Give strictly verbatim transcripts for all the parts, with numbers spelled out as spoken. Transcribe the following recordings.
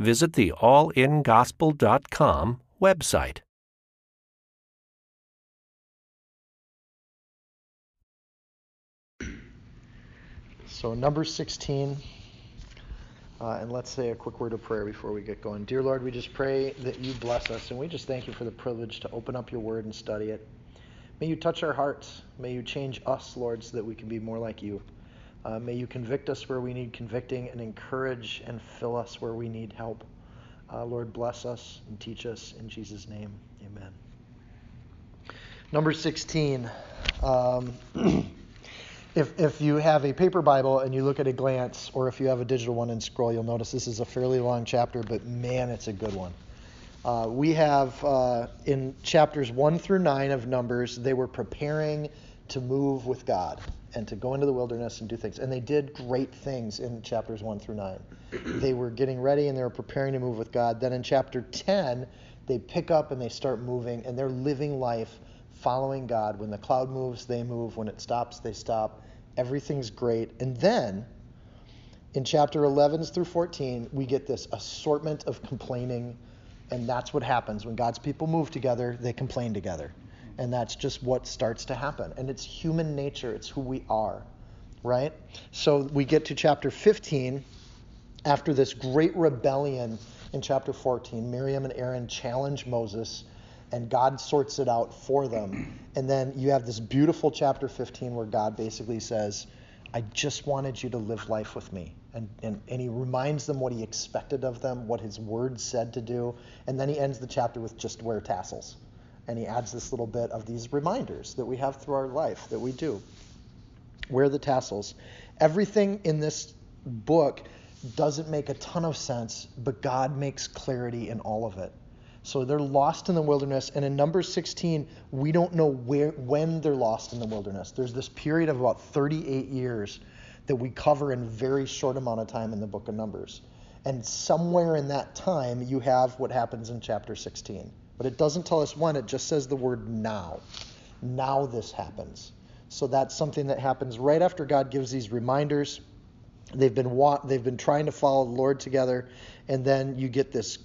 visit the all in gospel dot com website. So Numbers sixteen, uh, and let's say a quick word of prayer before we get going. Dear Lord, we just pray that you bless us, and we just thank you for the privilege to open up your word and study it. May you touch our hearts. May you change us, Lord, so that we can be more like you. Uh, may you convict us where we need convicting and encourage and fill us where we need help. Uh, Lord, bless us and teach us in Jesus' name. Amen. Number sixteen. Um, if, if you have a paper Bible and you look at a glance, or if you have a digital one and scroll, you'll notice this is a fairly long chapter, but man, it's a good one. Uh, we have uh, in chapters one through nine of Numbers, they were preparing to move with God and to go into the wilderness and do things. And they did great things in chapters one through nine. They were getting ready and they were preparing to move with God. Then in chapter ten, they pick up and they start moving, and they're living life following God. When the cloud moves, they move. When it stops, they stop. Everything's great. And then in chapter eleven through fourteen, we get this assortment of complaining, and that's what happens. When God's people move together, they complain together. And that's just what starts to happen. And it's human nature. It's who we are, right? So we get to chapter fifteen after this great rebellion in chapter fourteen. Miriam and Aaron challenge Moses, and God sorts it out for them. And then you have this beautiful chapter fifteen where God basically says, I just wanted you to live life with me. And, and, and he reminds them what he expected of them, what his word said to do. And then he ends the chapter with just wear tassels. And he adds this little bit of these reminders that we have through our life that we do. Wear the tassels. Everything in this book doesn't make a ton of sense, but God makes clarity in all of it. So they're lost in the wilderness. And in Numbers sixteen, we don't know where, when they're lost in the wilderness. There's this period of about thirty-eight years that we cover in a very short amount of time in the book of Numbers. And somewhere in that time, you have what happens in chapter sixteen. But it doesn't tell us when, it just says the word now. Now this happens. So that's something that happens right after God gives these reminders. They've been wa- they've been trying to follow the Lord together, and then you get this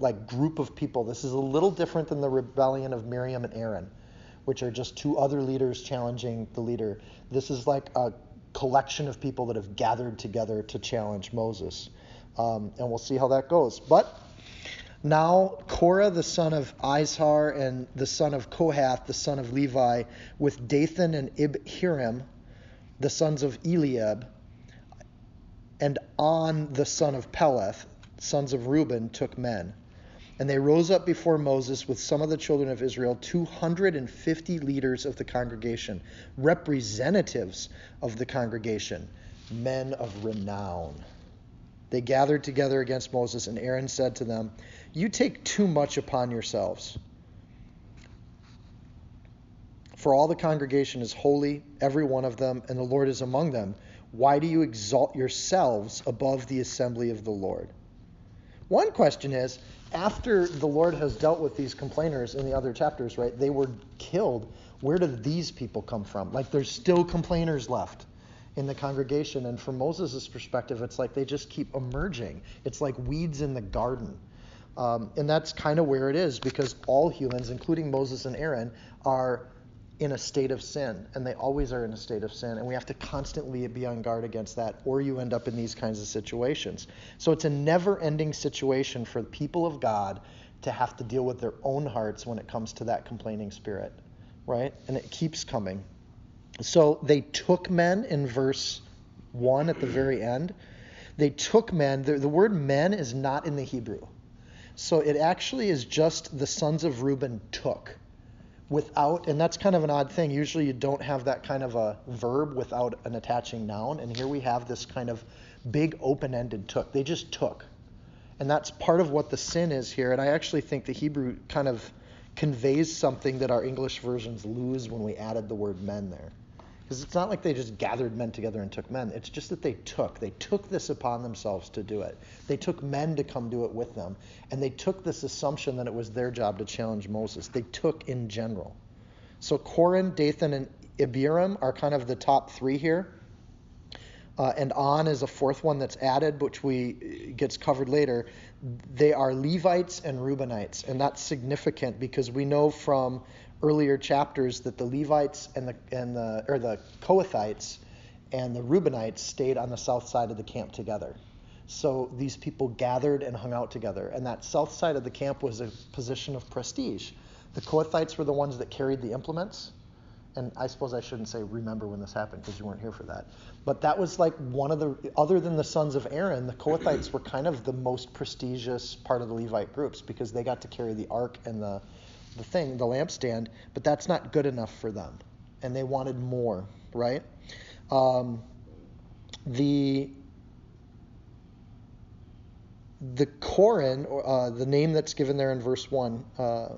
like group of people. This is a little different than the rebellion of Miriam and Aaron, which are just two other leaders challenging the leader. This is like a collection of people that have gathered together to challenge Moses. Um, and we'll see how that goes. But now Korah, the son of Izhar, and the son of Kohath, the son of Levi, with Dathan and Abiram, the sons of Eliab, and On, the son of Peleth, sons of Reuben, took men. And they rose up before Moses with some of the children of Israel, two hundred fifty leaders of the congregation, representatives of the congregation, men of renown. They gathered together against Moses, and Aaron said to them, you take too much upon yourselves. For all the congregation is holy, every one of them, and the Lord is among them. Why do you exalt yourselves above the assembly of the Lord? One question is, after the Lord has dealt with these complainers in the other chapters, right, they were killed. Where do these people come from? Like, there's still complainers left in the congregation. And from Moses' perspective, it's like they just keep emerging. It's like weeds in the garden. Um, and that's kind of where it is, because all humans, including Moses and Aaron, are in a state of sin, and they always are in a state of sin, and we have to constantly be on guard against that, or you end up in these kinds of situations. So it's a never-ending situation for the people of God to have to deal with their own hearts when it comes to that complaining spirit, right? And it keeps coming. So they took men in verse one at the very end. They took men. The, the word men is not in the Hebrew. So it actually is just the sons of Reuben took without, and that's kind of an odd thing. Usually you don't have that kind of a verb without an attaching noun. And here we have this kind of big open-ended took. They just took. And that's part of what the sin is here. And I actually think the Hebrew kind of conveys something that our English versions lose when we added the word men there. Because it's not like they just gathered men together and took men. It's just that they took. They took this upon themselves to do it. They took men to come do it with them. And they took this assumption that it was their job to challenge Moses. They took in general. So Korah, Dathan, and Abiram are kind of the top three here. Uh, and On is a fourth one that's added, which we gets covered later. They are Levites and Reubenites, and that's significant because we know from earlier chapters that the Levites and the and the or the Kohathites and the Reubenites stayed on the south side of the camp together. So these people gathered and hung out together, and that south side of the camp was a position of prestige. The Kohathites were the ones that carried the implements. And I suppose I shouldn't say remember when this happened because you weren't here for that. But that was like one of the, other than the sons of Aaron, the Kohathites were kind of the most prestigious part of the Levite groups because they got to carry the ark and the, the thing, the lampstand, but that's not good enough for them. And they wanted more, right? Um, the the Korah, uh, the name that's given there in verse one, uh,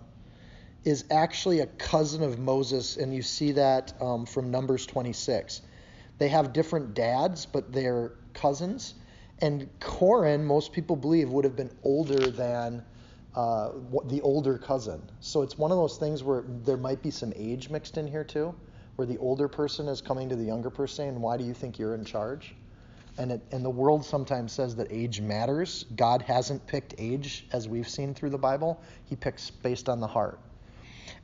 is actually a cousin of Moses, and you see that um, from Numbers twenty-six. They have different dads, but they're cousins. And Korah, most people believe, would have been older than uh, the older cousin. So it's one of those things where there might be some age mixed in here too, where the older person is coming to the younger person saying, why do you think you're in charge? And, it, and the world sometimes says that age matters. God hasn't picked age, as we've seen through the Bible. He picks based on the heart.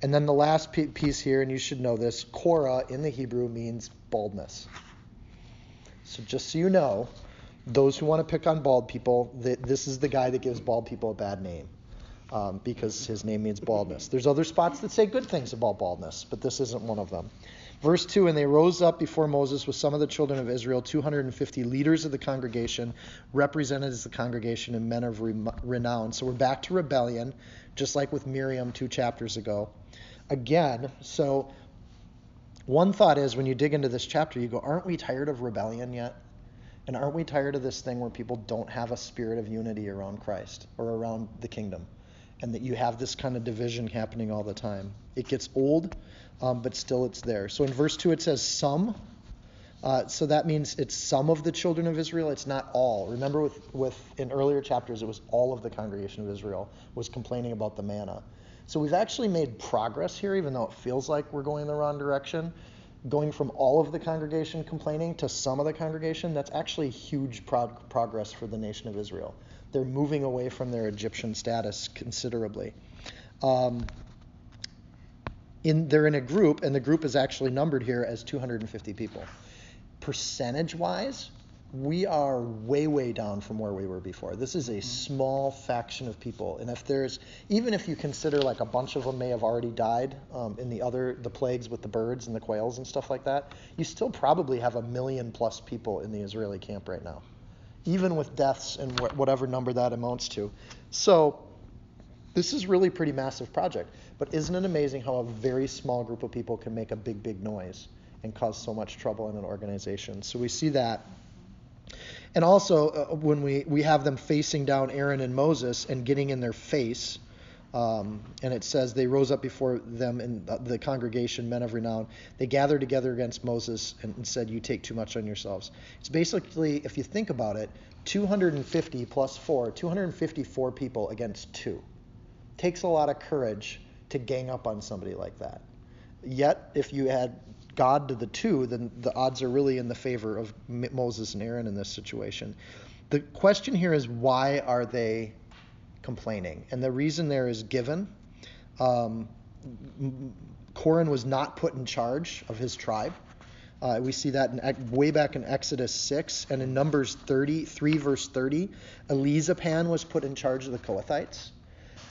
And then the last piece here, and you should know this, Korah in the Hebrew means baldness. So just so you know, those who want to pick on bald people, this is the guy that gives bald people a bad name um, because his name means baldness. There's other spots that say good things about baldness, but this isn't one of them. Verse two, and they rose up before Moses with some of the children of Israel, two hundred fifty leaders of the congregation, representatives of the congregation, and men of renown. So we're back to rebellion, just like with Miriam two chapters ago. Again, so one thought is when you dig into this chapter, you go, aren't we tired of rebellion yet? And aren't we tired of this thing where people don't have a spirit of unity around Christ or around the kingdom? And that you have this kind of division happening all the time. It gets old, um, but still it's there. So in verse two it says some. Uh, so that means it's some of the children of Israel. It's not all. Remember with, with in earlier chapters it was all of the congregation of Israel was complaining about the manna. So we've actually made progress here, even though it feels like we're going the wrong direction. Going from all of the congregation complaining to some of the congregation, that's actually huge prog- progress for the nation of Israel. They're moving away from their Egyptian status considerably. Um, in, they're in a group, and the group is actually numbered here as two hundred fifty people. Percentage-wise, we are way, way down from where we were before. This is a small faction of people. And if there's, even if you consider like a bunch of them may have already died um, in the other, the plagues with the birds and the quails and stuff like that, you still probably have a million plus people in the Israeli camp right now, even with deaths and wh- whatever number that amounts to. So this is really pretty massive project. But isn't it amazing how a very small group of people can make a big, big noise and cause so much trouble in an organization? So we see that. And also, uh, when we, we have them facing down Aaron and Moses and getting in their face, um, and it says they rose up before them in the congregation, men of renown. They gathered together against Moses and, and said, you take too much on yourselves. It's basically, if you think about it, two hundred fifty plus four, two hundred fifty-four people against two. Takes a lot of courage to gang up on somebody like that. Yet, if you had God to the two, then the odds are really in the favor of Moses and Aaron in this situation. The question here is, why are they complaining? And the reason there is given. Um, Korah was not put in charge of his tribe. Uh, we see that in, way back in Exodus six and in Numbers thirty-three, verse thirty. Elizaphan was put in charge of the Kohathites.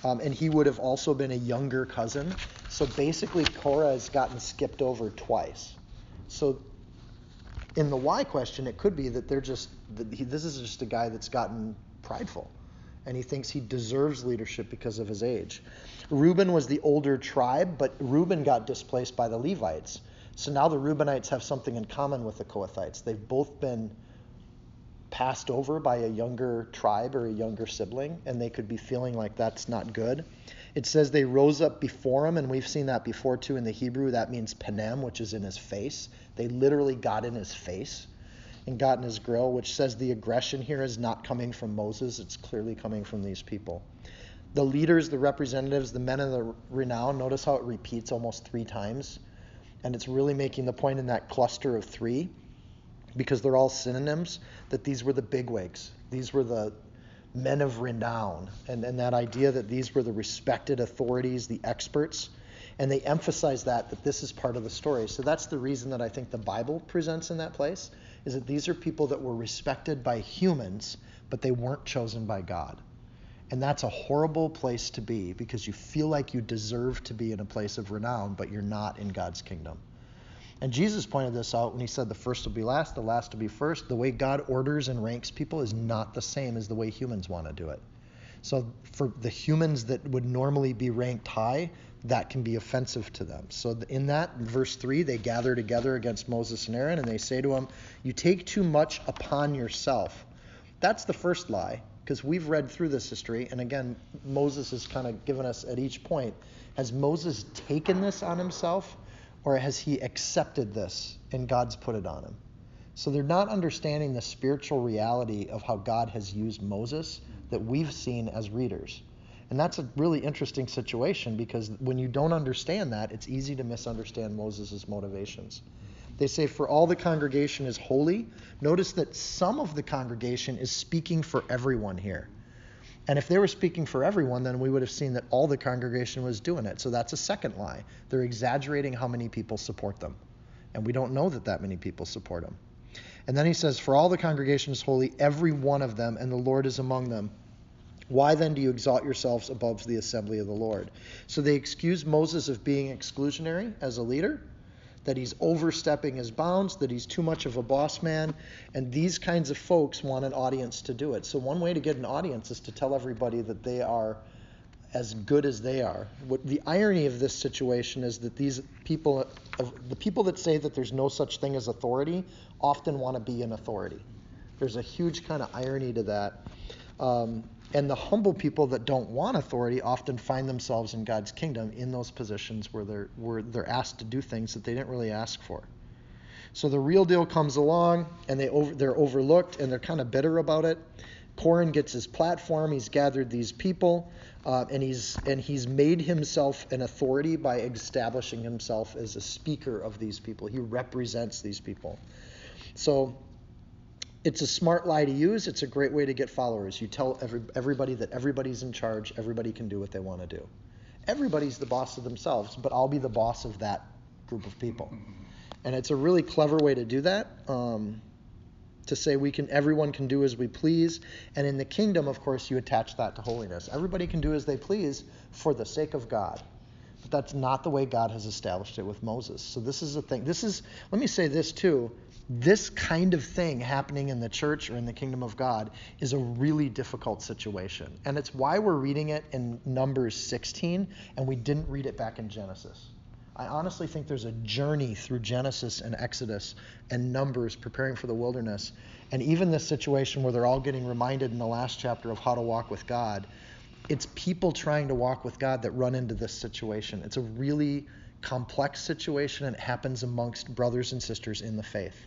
Um, and he would have also been a younger cousin. So basically, Korah has gotten skipped over twice. So in the why question, it could be that they're just, that he, this is just a guy that's gotten prideful. And he thinks he deserves leadership because of his age. Reuben was the older tribe, but Reuben got displaced by the Levites. So now the Reubenites have something in common with the Kohathites. They've both been passed over by a younger tribe or a younger sibling, and they could be feeling like that's not good. It says they rose up before him, and we've seen that before too in the Hebrew. That means panem, which is in his face. They literally got in his face and got in his grill, which says the aggression here is not coming from Moses. It's clearly coming from these people. The leaders, the representatives, the men of the renown, notice how it repeats almost three times. And it's really making the point in that cluster of three, because they're all synonyms, that these were the bigwigs. These were the men of renown. And, and that idea that these were the respected authorities, the experts. And they emphasize that, that this is part of the story. So that's the reason that I think the Bible presents in that place, is that these are people that were respected by humans, but they weren't chosen by God. And that's a horrible place to be, because you feel like you deserve to be in a place of renown, but you're not in God's kingdom. And Jesus pointed this out when he said the first will be last, the last will be first. The way God orders and ranks people is not the same as the way humans want to do it. So for the humans that would normally be ranked high, that can be offensive to them. So in that, in verse three, they gather together against Moses and Aaron, and they say to him, you take too much upon yourself. That's the first lie, because we've read through this history, and again, Moses has kind of given us at each point, has Moses taken this on himself, or has he accepted this and God's put it on him? So they're not understanding the spiritual reality of how God has used Moses that we've seen as readers. And that's a really interesting situation, because when you don't understand that, it's easy to misunderstand Moses' motivations. They say, for all the congregation is holy. Notice that some of the congregation is speaking for everyone here. And if they were speaking for everyone, then we would have seen that all the congregation was doing it. So that's a second lie. They're exaggerating how many people support them. And we don't know that that many people support them. And then he says, for all the congregation is holy, every one of them, and the Lord is among them. Why then do you exalt yourselves above the assembly of the Lord? So they excuse Moses of being exclusionary as a leader, that he's overstepping his bounds, that he's too much of a boss man, and these kinds of folks want an audience to do it. So one way to get an audience is to tell everybody that they are as good as they are. What the irony of this situation is that these people, the people that say that there's no such thing as authority, often want to be an authority. There's a huge kind of irony to that. Um, And the humble people that don't want authority often find themselves in God's kingdom in those positions where they're, where they're asked to do things that they didn't really ask for. So the real deal comes along, and they over, they're overlooked, and they're kind of bitter about it. Korah gets his platform. He's gathered these people, uh, and he's and he's made himself an authority by establishing himself as a speaker of these people. He represents these people. So it's a smart lie to use. It's a great way to get followers. You tell every, everybody that everybody's in charge. Everybody can do what they want to do. Everybody's the boss of themselves, but I'll be the boss of that group of people. And it's a really clever way to do that, um, to say we can, everyone can do as we please. And in the kingdom, of course, you attach that to holiness. Everybody can do as they please for the sake of God. But that's not the way God has established it with Moses. So this is a thing. This is, let me say this too. This kind of thing happening in the church or in the kingdom of God is a really difficult situation. And it's why we're reading it in Numbers sixteen, and we didn't read it back in Genesis. I honestly think there's a journey through Genesis and Exodus and Numbers preparing for the wilderness. And even this situation where they're all getting reminded in the last chapter of how to walk with God, it's people trying to walk with God that run into this situation. It's a really complex situation, and it happens amongst brothers and sisters in the faith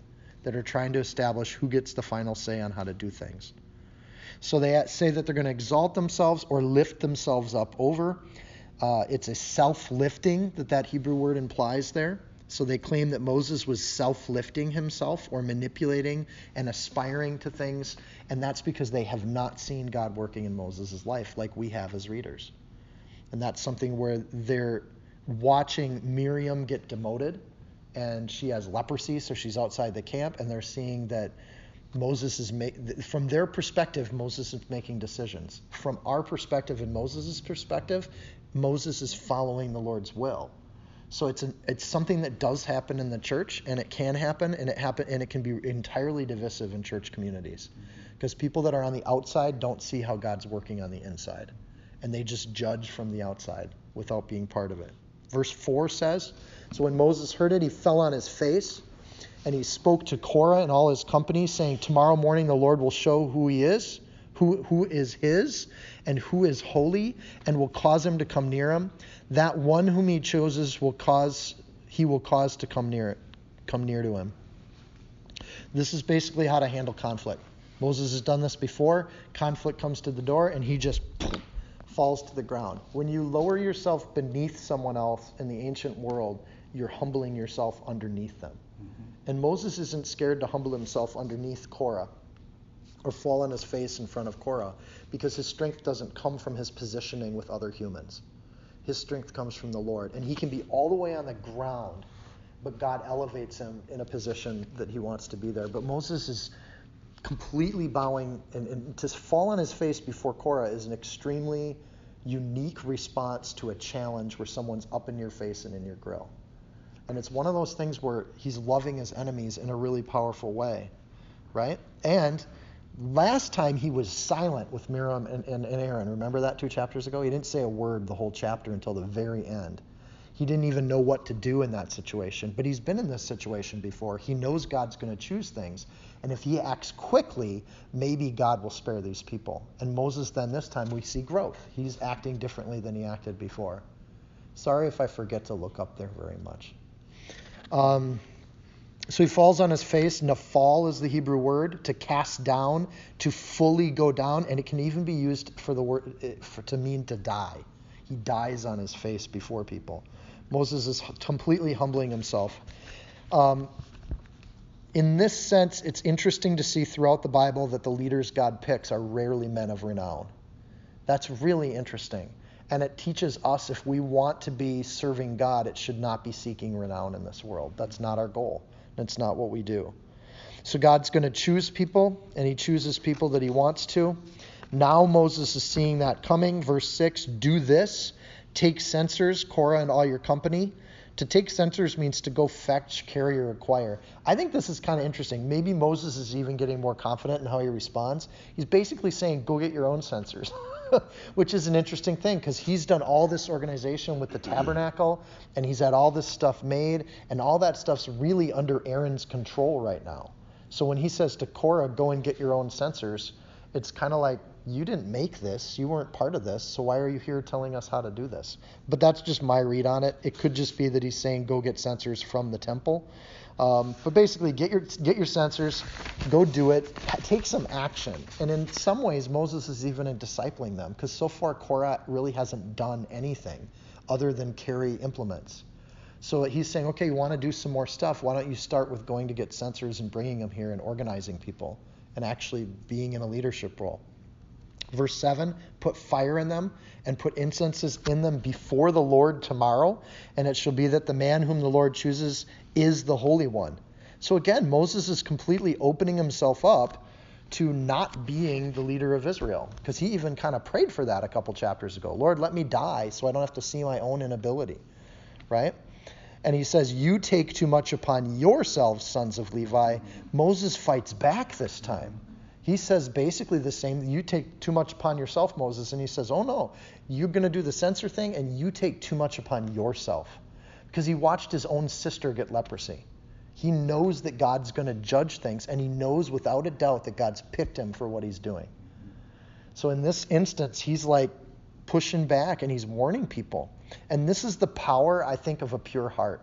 that are trying to establish who gets the final say on how to do things. So they say that they're going to exalt themselves or lift themselves up over. Uh, it's a self-lifting that that Hebrew word implies there. So they claim that Moses was self-lifting himself or manipulating and aspiring to things, and that's because they have not seen God working in Moses' life like we have as readers. And that's something where they're watching Miriam get demoted, and she has leprosy, so she's outside the camp, and they're seeing that Moses is, ma- from their perspective, Moses is making decisions. From our perspective and Moses' perspective, Moses is following the Lord's will. So it's an, it's something that does happen in the church, and it can happen, and it happen, and it can be entirely divisive in church communities, because people that are on the outside don't see how God's working on the inside, and they just judge from the outside without being part of it. Verse four says, so when Moses heard it, he fell on his face And he spoke to Korah and all his company, saying, tomorrow morning the Lord will show who he is, who, who is his, and who is holy, and will cause him to come near him. That one whom he chooses will cause, he will cause to come near it, come near to him. This is basically how to handle conflict. Moses has done this before. Conflict comes to the door, and he just falls to the ground. When you lower yourself beneath someone else in the ancient world, you're humbling yourself underneath them. Mm-hmm. And Moses isn't scared to humble himself underneath Korah or fall on his face in front of Korah, because his strength doesn't come from his positioning with other humans. His strength comes from the Lord, and he can be all the way on the ground, but God elevates him in a position that he wants to be there. But Moses is completely bowing, and, and to fall on his face before Korah is an extremely unique response to a challenge where someone's up in your face and in your grill. And it's one of those things where he's loving his enemies in a really powerful way, right? And last time he was silent with Miriam and, and, and Aaron. Remember that two chapters ago? He didn't say a word the whole chapter until the very end. He didn't even know what to do in that situation. But he's been in this situation before. He knows God's going to choose things. And if he acts quickly, maybe God will spare these people. And Moses then, this time, we see growth. He's acting differently than he acted before. Sorry if I forget to look up there very much. Um, so he falls on his face. Nafal is the Hebrew word, to cast down, to fully go down. And it can even be used for the word for, to mean to die. He dies on his face before people. Moses is completely humbling himself. Um, in this sense, it's interesting to see throughout the Bible that the leaders God picks are rarely men of renown. That's really interesting. And it teaches us if we want to be serving God, it should not be seeking renown in this world. That's not our goal. That's not what we do. So God's going to choose people, and he chooses people that he wants to. Now Moses is seeing that coming. Verse six, do this. Take censers, Korah, and all your company. To take censers means to go fetch, carry, or acquire. I think this is kind of interesting. Maybe Moses is even getting more confident in how he responds. He's basically saying, go get your own censers, which is an interesting thing because he's done all this organization with the tabernacle, and he's had all this stuff made, and all that stuff's really under Aaron's control right now. So when he says to Korah, go and get your own censers, it's kind of like, you didn't make this, you weren't part of this, so why are you here telling us how to do this? But that's just my read on it. It could just be that he's saying, go get censers from the temple. Um, but basically, get your get your censers, go do it, take some action. And in some ways, Moses is even in discipling them, because so far Korah really hasn't done anything other than carry implements. So he's saying, okay, you want to do some more stuff, why don't you start with going to get censers and bringing them here and organizing people and actually being in a leadership role. Verse seven, put fire in them and put incenses in them before the Lord tomorrow, and it shall be that the man whom the Lord chooses is the Holy One. So again, Moses is completely opening himself up to not being the leader of Israel, because he even kind of prayed for that a couple chapters ago. Lord, let me die so I don't have to see my own inability, right? And he says, you take too much upon yourselves, sons of Levi. Moses fights back this time. He says basically the same, you take too much upon yourself, Moses. And he says, oh no, you're going to do the censor thing and you take too much upon yourself. Because he watched his own sister get leprosy. He knows that God's going to judge things, and he knows without a doubt that God's picked him for what he's doing. So in this instance, he's like pushing back and he's warning people. And this is the power, I think, of a pure heart.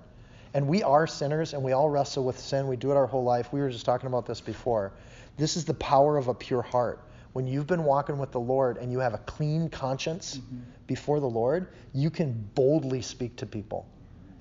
And we are sinners and we all wrestle with sin. We do it our whole life. We were just talking about this before. This is the power of a pure heart. When you've been walking with the Lord and you have a clean conscience mm-hmm. before the Lord, you can boldly speak to people.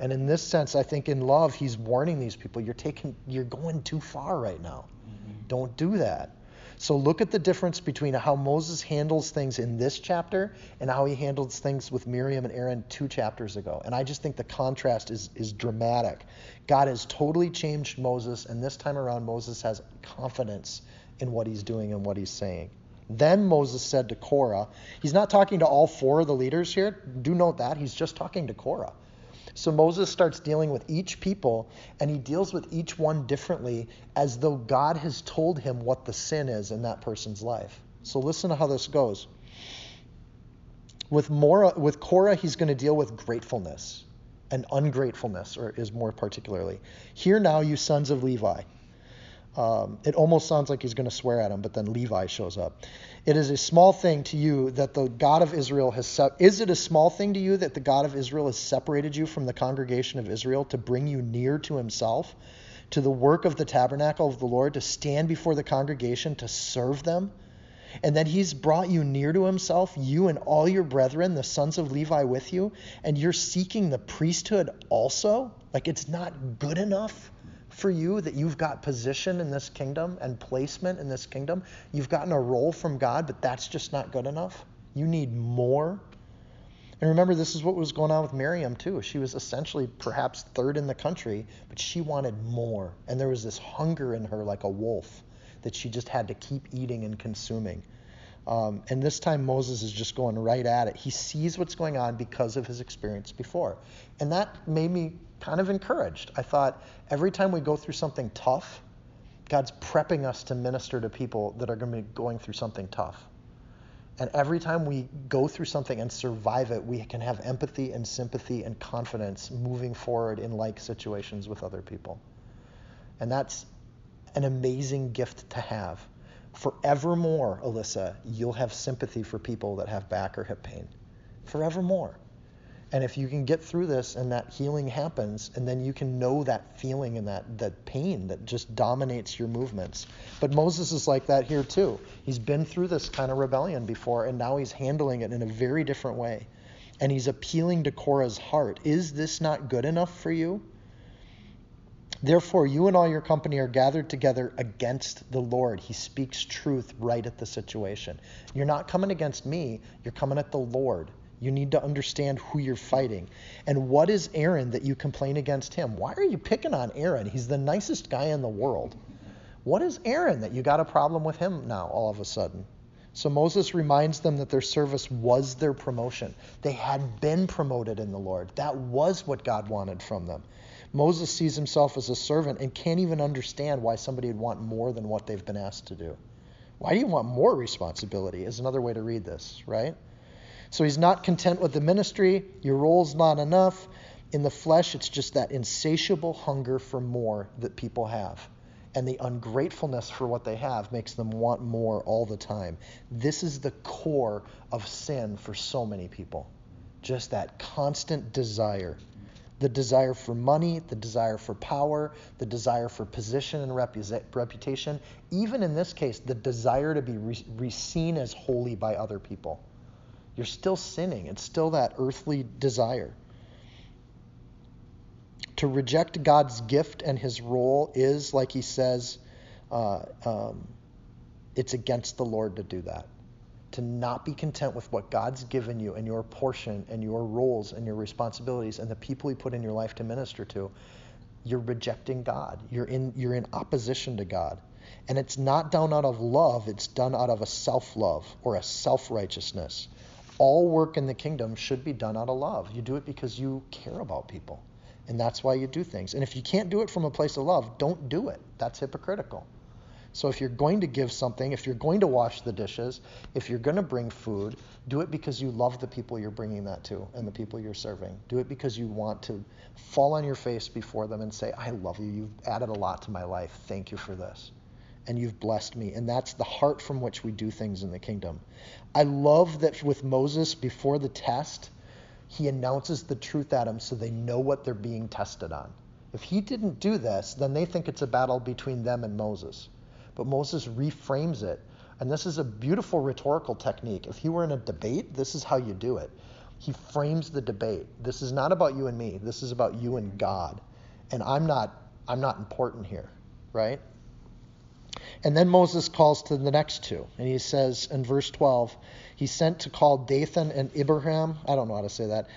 And in this sense, I think in love, he's warning these people, you're taking, you're going too far right now. Mm-hmm. Don't do that. So look at the difference between how Moses handles things in this chapter and how he handles things with Miriam and Aaron two chapters ago. And I just think the contrast is, is dramatic. God has totally changed Moses, and this time around Moses has confidence in what he's doing and what he's saying. Then Moses said to Korah, he's not talking to all four of the leaders here. Do note that. He's just talking to Korah. So Moses starts dealing with each people, and he deals with each one differently as though God has told him what the sin is in that person's life. So listen to how this goes. With, Mora, with Korah, he's going to deal with gratefulness and ungratefulness, or is more particularly. Hear now, you sons of Levi. Um, it almost sounds like he's going to swear at him, but then Levi shows up. It is a small thing to you that the God of Israel has... Se- is it a small thing to you that the God of Israel has separated you from the congregation of Israel to bring you near to himself, to the work of the tabernacle of the Lord, to stand before the congregation, to serve them? And that he's brought you near to himself, you and all your brethren, the sons of Levi with you, and you're seeking the priesthood also? Like, it's not good enough for you that you've got position in this kingdom and placement in this kingdom. You've gotten a role from God, but that's just not good enough. You need more. And remember, this is what was going on with Miriam too. She was essentially perhaps third in the country, but she wanted more. And there was this hunger in her like a wolf that she just had to keep eating and consuming. Um, and this time Moses is just going right at it. He sees what's going on because of his experience before. And that made me kind of encouraged. I thought, every time we go through something tough, God's prepping us to minister to people that are going to be going through something tough. And every time we go through something and survive it, we can have empathy and sympathy and confidence moving forward in like situations with other people. And that's an amazing gift to have. Forevermore, Alyssa, you'll have sympathy for people that have back or hip pain. Forevermore. And if you can get through this and that healing happens, and then you can know that feeling and that, that pain that just dominates your movements. But Moses is like that here too. He's been through this kind of rebellion before, and now he's handling it in a very different way. And he's appealing to Korah's heart. Is this not good enough for you? Therefore, you and all your company are gathered together against the Lord. He speaks truth right at the situation. You're not coming against me. You're coming at the Lord. You need to understand who you're fighting. And what is Aaron that you complain against him? Why are you picking on Aaron? He's the nicest guy in the world. What is Aaron that you got a problem with him now all of a sudden? So Moses reminds them that their service was their promotion. They had been promoted in the Lord. That was what God wanted from them. Moses sees himself as a servant and can't even understand why somebody would want more than what they've been asked to do. Why do you want more responsibility is another way to read this, right? So he's not content with the ministry. Your role's not enough. In the flesh, it's just that insatiable hunger for more that people have. And the ungratefulness for what they have makes them want more all the time. This is the core of sin for so many people. Just that constant desire. The desire for money, the desire for power, the desire for position and reputation. Even in this case, the desire to be re- re- seen as holy by other people. You're still sinning. It's still that earthly desire. To reject God's gift and his role is, like he says, uh, um, it's against the Lord to do that. To not be content with what God's given you and your portion and your roles and your responsibilities and the people he put in your life to minister to, you're rejecting God. You're in, you're in opposition to God. And it's not done out of love. It's done out of a self-love or a self-righteousness. All work in the kingdom should be done out of love. You do it because you care about people. And that's why you do things. And if you can't do it from a place of love, don't do it. That's hypocritical. So if you're going to give something, if you're going to wash the dishes, if you're going to bring food, do it because you love the people you're bringing that to and the people you're serving. Do it because you want to fall on your face before them and say, I love you. You've added a lot to my life. Thank you for this. And you've blessed me. And that's the heart from which we do things in the kingdom. I love that with Moses, before the test, he announces the truth at them so they know what they're being tested on. If he didn't do this, then they think it's a battle between them and Moses. But Moses reframes it. And this is a beautiful rhetorical technique. If you were in a debate, this is how you do it. He frames the debate. This is not about you and me. This is about you and God. And I'm not I'm not important here, right? And then Moses calls to the next two. And he says in verse twelve, he sent to call Dathan and Abiram, I don't know how to say that,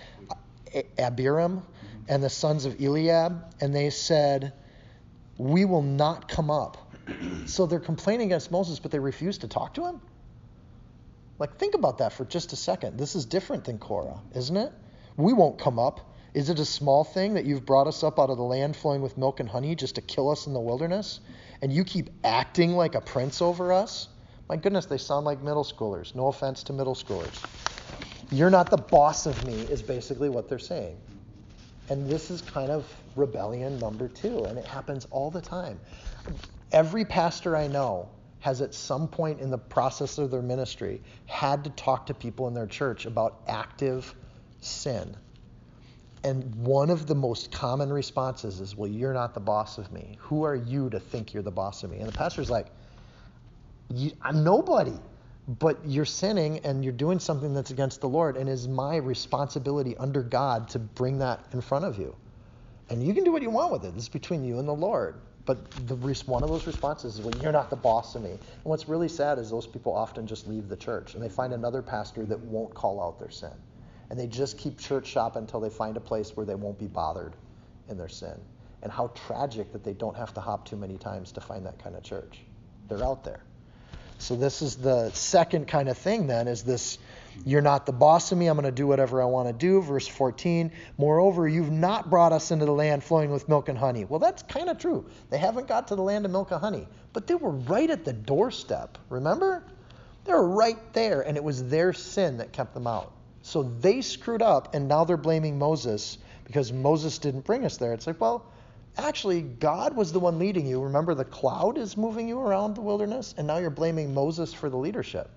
Abiram, and the sons of Eliab. And they said, we will not come up. So they're complaining against Moses, but they refuse to talk to him? Like, think about that for just a second. This is different than Korah, isn't it? We won't come up. Is it a small thing that you've brought us up out of the land flowing with milk and honey just to kill us in the wilderness? And you keep acting like a prince over us? My goodness, they sound like middle schoolers. No offense to middle schoolers. You're not the boss of me is basically what they're saying. And this is kind of rebellion number two, and it happens all the time. Every pastor I know has at some point in the process of their ministry had to talk to people in their church about active sin. And one of the most common responses is, well, you're not the boss of me. Who are you to think you're the boss of me? And the pastor's like, you, I'm nobody, but you're sinning and you're doing something that's against the Lord, and is my responsibility under God to bring that in front of you. And you can do what you want with it. It's between you and the Lord. But the, one of those responses is, well, you're not the boss of me. And what's really sad is those people often just leave the church, and they find another pastor that won't call out their sin. And they just keep church shop until they find a place where they won't be bothered in their sin. And how tragic that they don't have to hop too many times to find that kind of church. They're out there. So this is the second kind of thing then, is this, you're not the boss of me, I'm going to do whatever I want to do. Verse fourteen, moreover, you've not brought us into the land flowing with milk and honey. Well, that's kind of true. They haven't got to the land of milk and honey, but they were right at the doorstep, remember? They were right there, and it was their sin that kept them out. So they screwed up, and now they're blaming Moses because Moses didn't bring us there. It's like, well, actually, God was the one leading you. Remember, the cloud is moving you around the wilderness, and now you're blaming Moses for the leadership.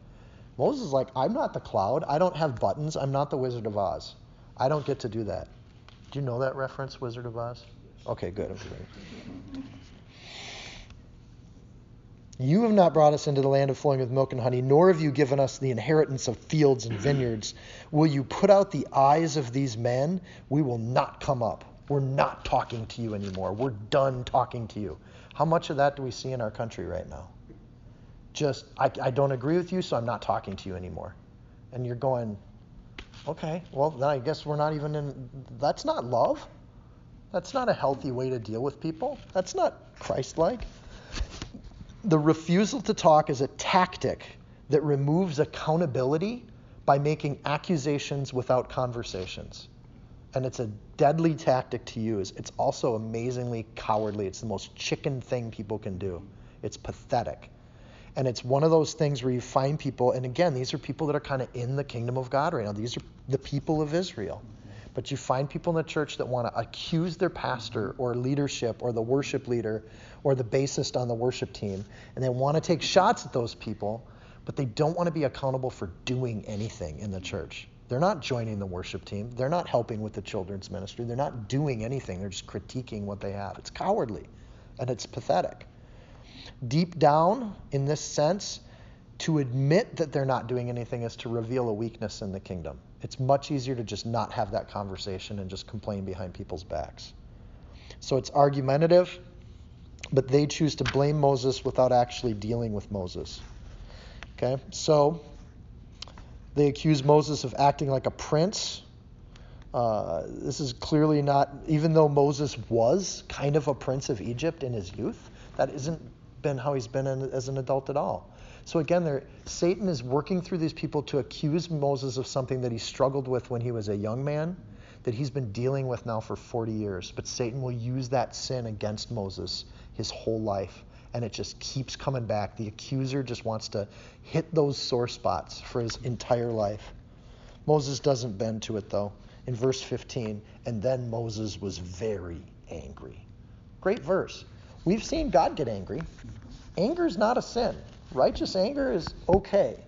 Moses is like, I'm not the cloud. I don't have buttons. I'm not the Wizard of Oz. I don't get to do that. Do you know that reference, Wizard of Oz? Okay, good. Okay. You have not brought us into the land of flowing with milk and honey, nor have you given us the inheritance of fields and vineyards. Will you put out the eyes of these men? We will not come up. We're not talking to you anymore. We're done talking to you. How much of that do we see in our country right now? Just, I, I don't agree with you, so I'm not talking to you anymore. And you're going, okay, well, then I guess we're not even in, that's not love. That's not a healthy way to deal with people. That's not Christ-like. The refusal to talk is a tactic that removes accountability by making accusations without conversations. And it's a deadly tactic to use. It's also amazingly cowardly. It's the most chicken thing people can do. It's pathetic. And it's one of those things where you find people, and again, these are people that are kind of in the kingdom of God right now. These are the people of Israel. But you find people in the church that want to accuse their pastor or leadership or the worship leader or the bassist on the worship team, and they want to take shots at those people, but they don't want to be accountable for doing anything in the church. They're not joining the worship team. They're not helping with the children's ministry. They're not doing anything. They're just critiquing what they have. It's cowardly, and it's pathetic. Deep down, in this sense, to admit that they're not doing anything is to reveal a weakness in the kingdom. It's much easier to just not have that conversation and just complain behind people's backs. So it's argumentative, but they choose to blame Moses without actually dealing with Moses. Okay, so they accuse Moses of acting like a prince. Uh, this is clearly not, even though Moses was kind of a prince of Egypt in his youth, that isn't been how he's been in, as an adult at all. So again, Satan is working through these people to accuse Moses of something that he struggled with when he was a young man, that he's been dealing with now for forty years. But Satan will use that sin against Moses his whole life, and it just keeps coming back. The accuser just wants to hit those sore spots for his entire life. Moses doesn't bend to it, though. In verse fifteen, and then Moses was very angry. Great verse. We've seen God get angry. Anger is not a sin. Righteous anger is okay.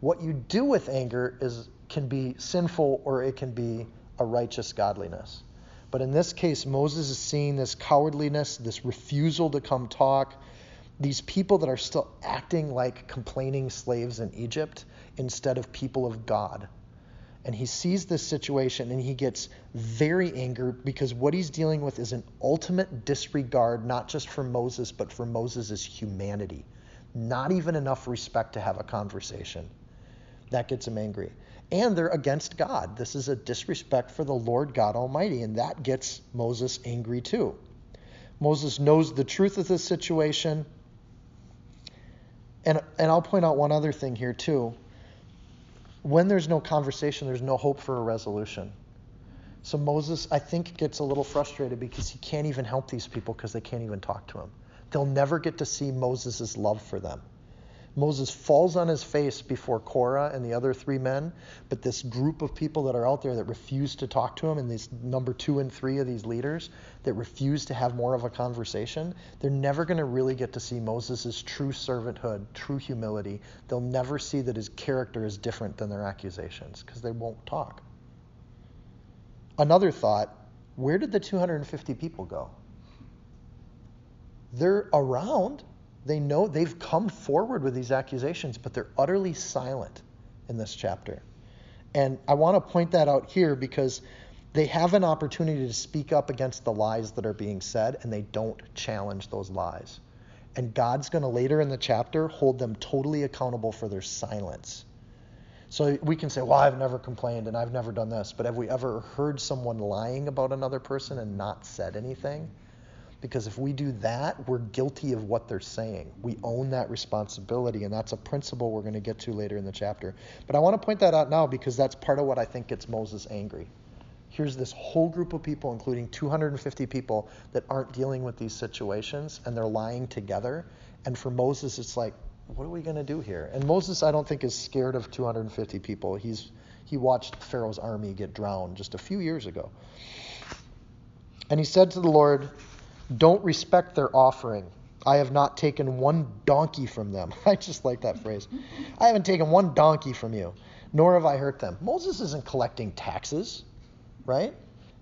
What you do with anger is can be sinful, or it can be a righteous godliness. But in this case, Moses is seeing this cowardliness, this refusal to come talk, these people that are still acting like complaining slaves in Egypt instead of people of God. And he sees this situation and he gets very angry, because what he's dealing with is an ultimate disregard, not just for Moses, but for Moses' humanity. Not even enough respect to have a conversation. That gets them angry. And they're against God. This is a disrespect for the Lord God Almighty, and that gets Moses angry too. Moses knows the truth of this situation. And, and I'll point out one other thing here too. When there's no conversation, there's no hope for a resolution. So Moses, I think, gets a little frustrated because he can't even help these people because they can't even talk to him. They'll never get to see Moses' love for them. Moses falls on his face before Korah and the other three men, but this group of people that are out there that refuse to talk to him, and these number two and three of these leaders that refuse to have more of a conversation, they're never going to really get to see Moses' true servanthood, true humility. They'll never see that his character is different than their accusations because they won't talk. Another thought, where did the two hundred fifty people go? They're around. They know they've come forward with these accusations, but they're utterly silent in this chapter. And I want to point that out here because they have an opportunity to speak up against the lies that are being said, and they don't challenge those lies. And God's going to later in the chapter hold them totally accountable for their silence. So we can say, well, I've never complained and I've never done this, but have we ever heard someone lying about another person and not said anything? Because if we do that, we're guilty of what they're saying. We own that responsibility, and that's a principle we're going to get to later in the chapter. But I want to point that out now because that's part of what I think gets Moses angry. Here's this whole group of people, including two hundred fifty people, that aren't dealing with these situations, and they're lying together. And for Moses, it's like, what are we going to do here? And Moses, I don't think, is scared of two hundred fifty people. He's he watched Pharaoh's army get drowned just a few years ago. And he said to the Lord, don't respect their offering. I have not taken one donkey from them. I just like that phrase. I haven't taken one donkey from you, nor have I hurt them. Moses isn't collecting taxes, right?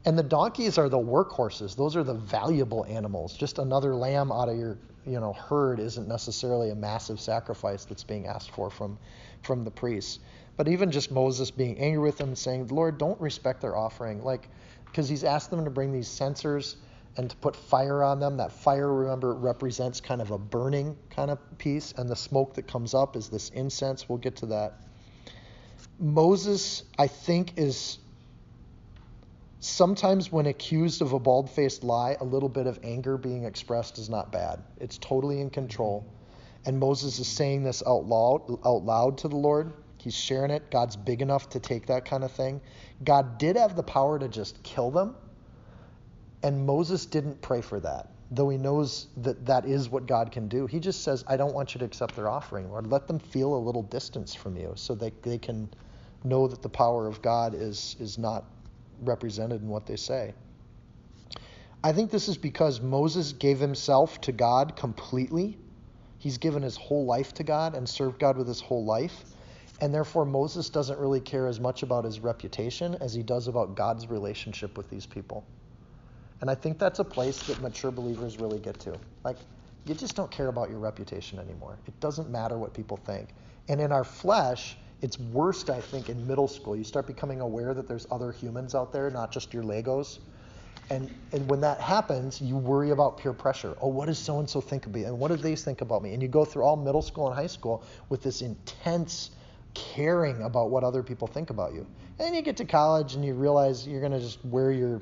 And the donkeys are the workhorses. Those are the valuable animals. Just another lamb out of your you know, herd isn't necessarily a massive sacrifice that's being asked for from, from the priests. But even just Moses being angry with them and saying, Lord, don't respect their offering. Like, because he's asked them to bring these censers and to put fire on them. That fire, remember, represents kind of a burning kind of piece, and the smoke that comes up is this incense. We'll get to that. Moses, I think, is sometimes when accused of a bald-faced lie, a little bit of anger being expressed is not bad. It's totally in control. And Moses is saying this out loud, out loud to the Lord. He's sharing it. God's big enough to take that kind of thing. God did have the power to just kill them. And Moses didn't pray for that, though he knows that that is what God can do. He just says, I don't want you to accept their offering, Lord. Let them feel a little distance from you so they, they can know that the power of God is, is not represented in what they say. I think this is because Moses gave himself to God completely. He's given his whole life to God and served God with his whole life. And therefore, Moses doesn't really care as much about his reputation as he does about God's relationship with these people. And I think that's a place that mature believers really get to. Like, you just don't care about your reputation anymore. It doesn't matter what people think. And in our flesh, it's worst, I think, in middle school. You start becoming aware that there's other humans out there, not just your Legos. And and when that happens, you worry about peer pressure. Oh, what does so-and-so think of me? And what do they think about me? And you go through all middle school and high school with this intense caring about what other people think about you. And then you get to college and you realize you're going to just wear your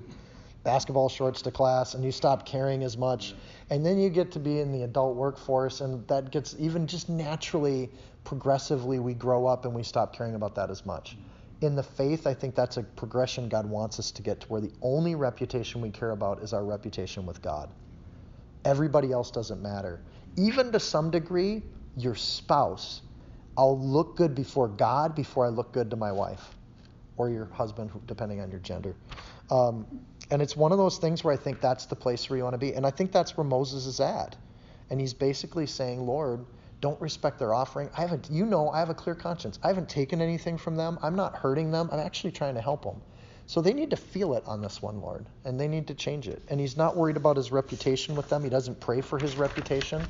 basketball shorts to class, and you stop caring as much. And then you get to be in the adult workforce, and that gets even just naturally, progressively, we grow up and we stop caring about that as much. In the faith, I think that's a progression God wants us to get to, where the only reputation we care about is our reputation with God. Everybody else doesn't matter. Even to some degree, your spouse. I'll look good before God before I look good to my wife or your husband, depending on your gender. Um, And it's one of those things where I think that's the place where you want to be. And I think that's where Moses is at. And he's basically saying, Lord, don't respect their offering. I haven't, you know, I have a clear conscience. I haven't taken anything from them. I'm not hurting them. I'm actually trying to help them. So they need to feel it on this one, Lord, and they need to change it. And he's not worried about his reputation with them. He doesn't pray for his reputation.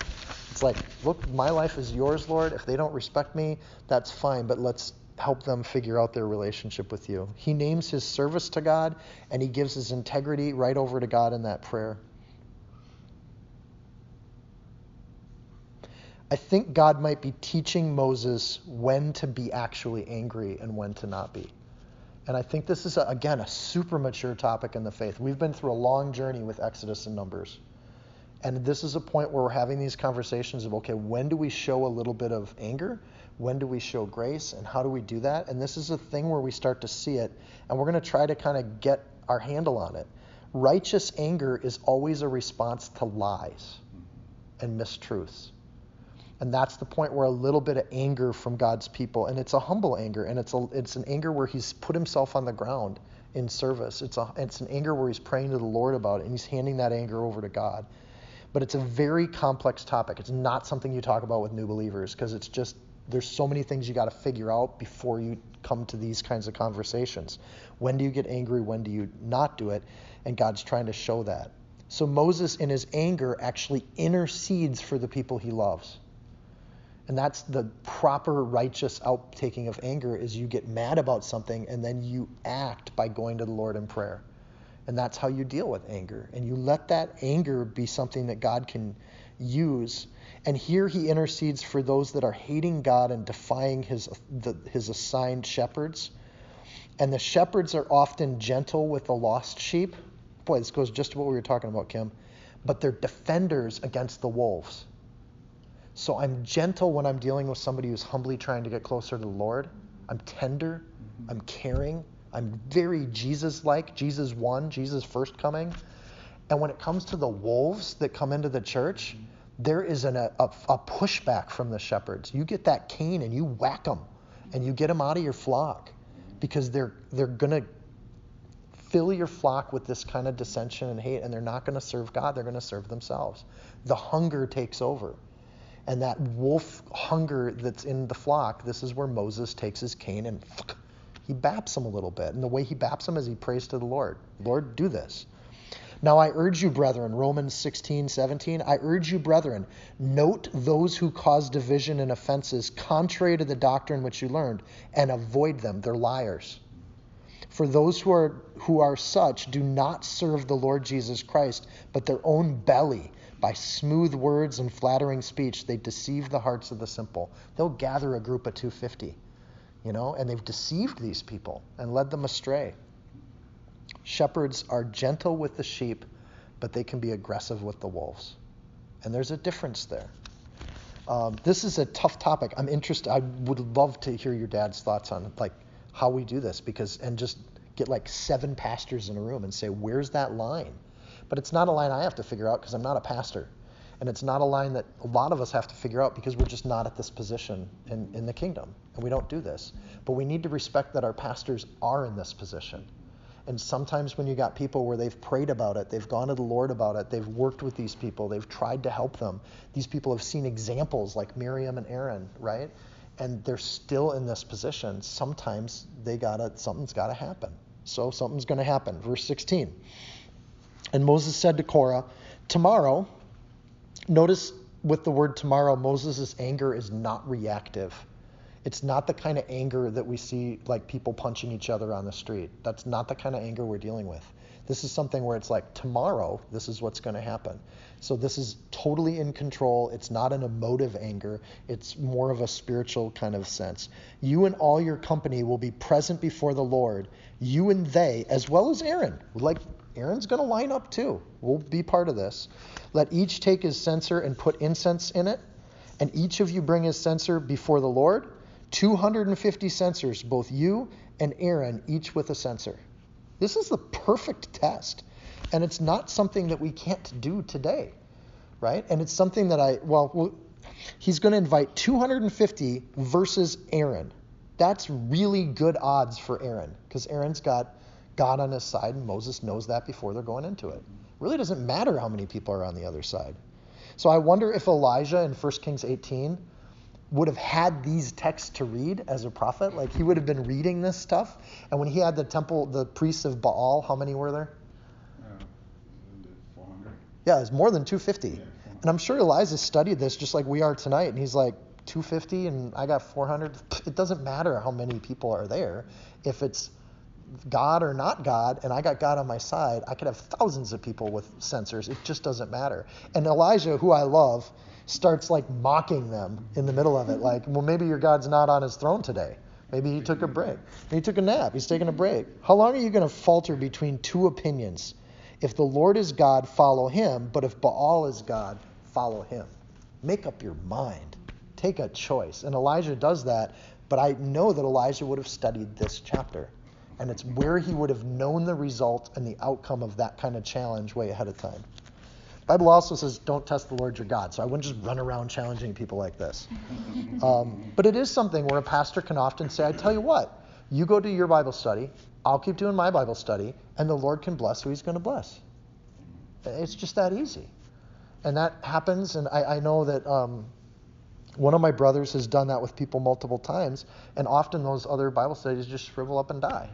It's like, look, my life is yours, Lord. If they don't respect me, that's fine, but let's help them figure out their relationship with you. He names his service to God, and he gives his integrity right over to God in that prayer. I think God might be teaching Moses when to be actually angry and when to not be. And I think this is, a, again, a super mature topic in the faith. We've been through a long journey with Exodus and Numbers. And this is a point where we're having these conversations of, okay, when do we show a little bit of anger? When do we show grace, and how do we do that? And this is a thing where we start to see it, and we're going to try to kind of get our handle on it. Righteous anger is always a response to lies and mistruths. And that's the point where a little bit of anger from God's people, and it's a humble anger, and it's a, it's an anger where he's put himself on the ground in service. It's a, it's an anger where he's praying to the Lord about it, and he's handing that anger over to God. But it's a very complex topic. It's not something you talk about with new believers, because it's just, there's so many things you got to figure out before you come to these kinds of conversations. When do you get angry? When do you not do it? And God's trying to show that. So Moses, in his anger, actually intercedes for the people he loves. And that's the proper righteous outtaking of anger, is you get mad about something and then you act by going to the Lord in prayer. And that's how you deal with anger. And you let that anger be something that God can use. And here he intercedes for those that are hating God and defying his the, his assigned shepherds. And the shepherds are often gentle with the lost sheep. Boy, this goes just to what we were talking about, Kim. But they're defenders against the wolves. So I'm gentle when I'm dealing with somebody who's humbly trying to get closer to the Lord. I'm tender. Mm-hmm. I'm caring. I'm very Jesus-like. Jesus one, Jesus first coming. And when it comes to the wolves that come into the church, mm-hmm. there is an, a, a pushback from the shepherds. You get that cane and you whack them, and you get them out of your flock, because they're they're going to fill your flock with this kind of dissension and hate, and they're not going to serve God. They're going to serve themselves. The hunger takes over. And that wolf hunger that's in the flock, this is where Moses takes his cane and he baps them a little bit. And the way he baps them is he prays to the Lord. Lord, do this. Now I urge you, brethren, Romans sixteen, seventeen, I urge you, brethren, note those who cause division and offenses contrary to the doctrine which you learned, and avoid them. They're liars. For those who are who are such do not serve the Lord Jesus Christ, but their own belly. By smooth words and flattering speech, they deceive the hearts of the simple. They'll gather a group of two hundred fifty, you know, and they've deceived these people and led them astray. Shepherds are gentle with the sheep, but they can be aggressive with the wolves. And there's a difference there. Um, this is a tough topic. I'm interested. I would love to hear your dad's thoughts on like how we do this, because, and just get like seven pastors in a room and say, where's that line? But it's not a line I have to figure out, because I'm not a pastor. And it's not a line that a lot of us have to figure out, because we're just not at this position in, in the kingdom. And we don't do this. But we need to respect that our pastors are in this position. And sometimes when you got people where they've prayed about it, they've gone to the Lord about it, they've worked with these people, they've tried to help them. These people have seen examples like Miriam and Aaron, right? And they're still in this position. Sometimes they gotta, something's got to happen. So something's going to happen. Verse sixteen. And Moses said to Korah, tomorrow, notice with the word tomorrow, Moses' anger is not reactive. It's not the kind of anger that we see like people punching each other on the street. That's not the kind of anger we're dealing with. This is something where it's like, tomorrow, this is what's going to happen. So this is totally in control. It's not an emotive anger. It's more of a spiritual kind of sense. You and all your company will be present before the Lord, you and they, as well as Aaron. Like, Aaron's going to line up too. We'll be part of this. Let each take his censer and put incense in it, and each of you bring his censer before the Lord. two hundred fifty censers, both you and Aaron, each with a censer. This is the perfect test, and it's not something that we can't do today, right? And it's something that I, well, he's going to invite two hundred fifty versus Aaron. That's really good odds for Aaron, because Aaron's got God on his side, and Moses knows that before they're going into it. It really doesn't matter how many people are on the other side. So I wonder if Elijah in First Kings eighteen would have had these texts to read as a prophet. Like, he would have been reading this stuff. And when he had the temple, the priests of Baal, how many were there? Uh, four hundred. Yeah, it was more than two hundred fifty. Yeah, and I'm sure Elijah studied this just like we are tonight, and he's like, two hundred fifty and I got four hundred. It doesn't matter how many people are there. If it's God or not God, and I got God on my side, I could have thousands of people with censers. It just doesn't matter. And Elijah, who I love, starts like mocking them in the middle of it. Like, well, maybe your God's not on his throne today. Maybe he took a break. He took a nap. He's taking a break. How long are you going to falter between two opinions? If the Lord is God, follow him. But if Baal is God, follow him. Make up your mind. Take a choice. And Elijah does that. But I know that Elijah would have studied this chapter. And it's where he would have known the result and the outcome of that kind of challenge way ahead of time. The Bible also says, don't test the Lord your God. So I wouldn't just run around challenging people like this. Um, but it is something where a pastor can often say, I tell you what, you go do your Bible study, I'll keep doing my Bible study, and the Lord can bless who he's going to bless. It's just that easy. And that happens, and I, I know that um, one of my brothers has done that with people multiple times, and often those other Bible studies just shrivel up and die.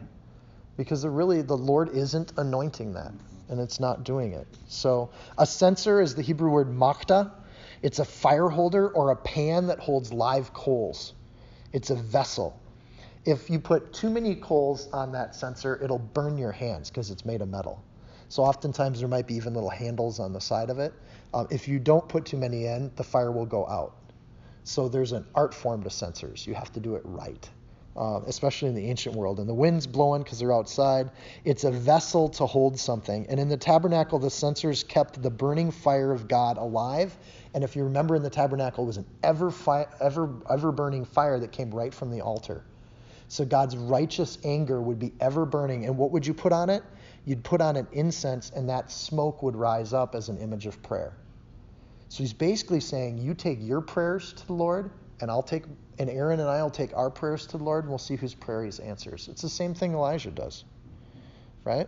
Because really, the Lord isn't anointing that, and it's not doing it. So a censer is the Hebrew word makhta. It's a fire holder or a pan that holds live coals. It's a vessel. If you put too many coals on that censer, it'll burn your hands because it's made of metal. So oftentimes there might be even little handles on the side of it. Um, if you don't put too many in, the fire will go out. So there's an art form to censers. You have to do it right. Uh, especially in the ancient world. And the wind's blowing because they're outside. It's a vessel to hold something. And in the tabernacle, the censers kept the burning fire of God alive. And if you remember, in the tabernacle, it was an ever, fi- ever, ever burning fire that came right from the altar. So God's righteous anger would be ever burning. And what would you put on it? You'd put on an incense, and that smoke would rise up as an image of prayer. So he's basically saying, you take your prayers to the Lord, and I'll take... And Aaron and I will take our prayers to the Lord, and we'll see whose prayer he answers. It's the same thing Elijah does, right?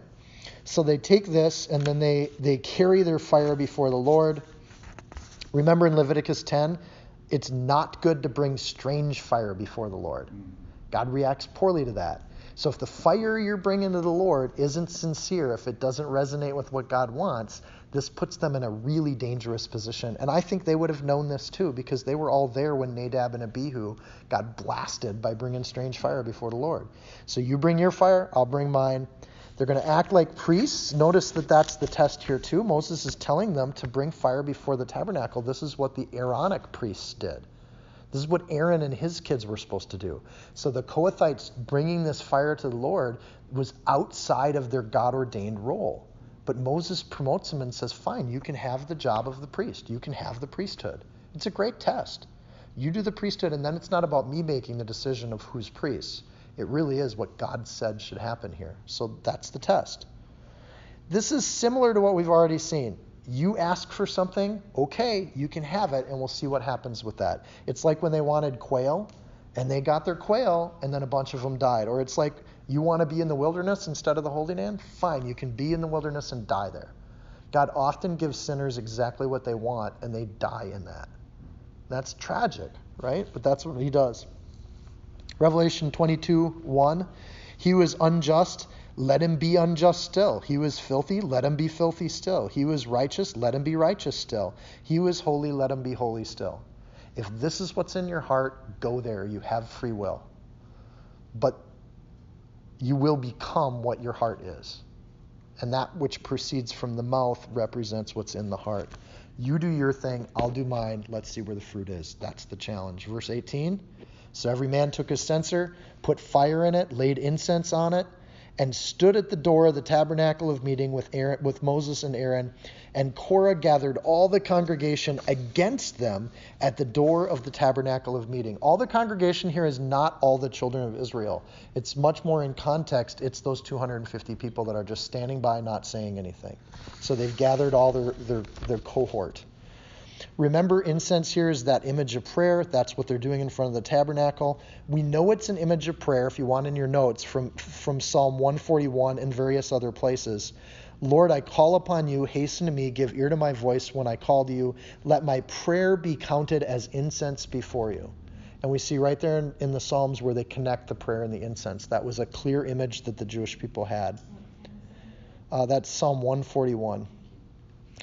So they take this, and then they, they carry their fire before the Lord. Remember in Leviticus ten, it's not good to bring strange fire before the Lord. God reacts poorly to that. So if the fire you're bringing to the Lord isn't sincere, if it doesn't resonate with what God wants, this puts them in a really dangerous position. And I think they would have known this too, because they were all there when Nadab and Abihu got blasted by bringing strange fire before the Lord. So you bring your fire, I'll bring mine. They're going to act like priests. Notice that that's the test here too. Moses is telling them to bring fire before the tabernacle. This is what the Aaronic priests did. This is what Aaron and his kids were supposed to do. So the Kohathites bringing this fire to the Lord was outside of their God-ordained role. But Moses promotes him and says, fine, you can have the job of the priest. You can have the priesthood. It's a great test. You do the priesthood, and then it's not about me making the decision of who's priests. It really is what God said should happen here. So that's the test. This is similar to what we've already seen. You ask for something, okay, you can have it, and we'll see what happens with that. It's like when they wanted quail, and they got their quail, and then a bunch of them died. Or it's like, you want to be in the wilderness instead of the Holy Land? Fine, you can be in the wilderness and die there. God often gives sinners exactly what they want, and they die in that. That's tragic, right? But that's what he does. Revelation twenty-two one, he was unjust, let him be unjust still. He was filthy, let him be filthy still. He was righteous, let him be righteous still. He was holy, let him be holy still. If this is what's in your heart, go there. You have free will. But you will become what your heart is. And that which proceeds from the mouth represents what's in the heart. You do your thing, I'll do mine. Let's see where the fruit is. That's the challenge. Verse eighteen. So every man took his censer, put fire in it, laid incense on it, and stood at the door of the tabernacle of meeting with Aaron, with Moses and Aaron. And Korah gathered all the congregation against them at the door of the tabernacle of meeting. All the congregation here is not all the children of Israel. It's much more in context. It's those two hundred fifty people that are just standing by, not saying anything. So they've gathered all their, their, their cohort. Remember, incense here is that image of prayer. That's what they're doing in front of the tabernacle. We know it's an image of prayer, if you want in your notes, from, from Psalm one forty-one and various other places. Lord, I call upon you, hasten to me, give ear to my voice when I call to you. Let my prayer be counted as incense before you. And we see right there in, in the Psalms where they connect the prayer and the incense. That was a clear image that the Jewish people had. Uh, that's Psalm one forty-one.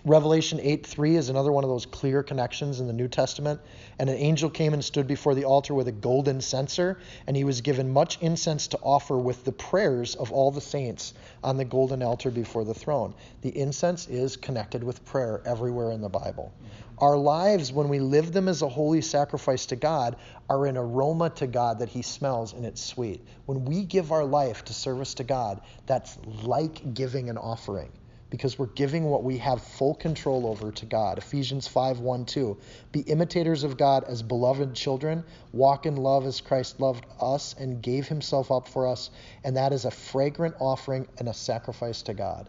Revelation eight three is another one of those clear connections in the New Testament. And an angel came and stood before the altar with a golden censer, and he was given much incense to offer with the prayers of all the saints on the golden altar before the throne. The incense is connected with prayer everywhere in the Bible. Our lives, when we live them as a holy sacrifice to God, are an aroma to God that he smells, and it's sweet. When we give our life to service to God, that's like giving an offering, because we're giving what we have full control over to God. Ephesians five one two. Be imitators of God as beloved children. Walk in love as Christ loved us and gave himself up for us. And that is a fragrant offering and a sacrifice to God.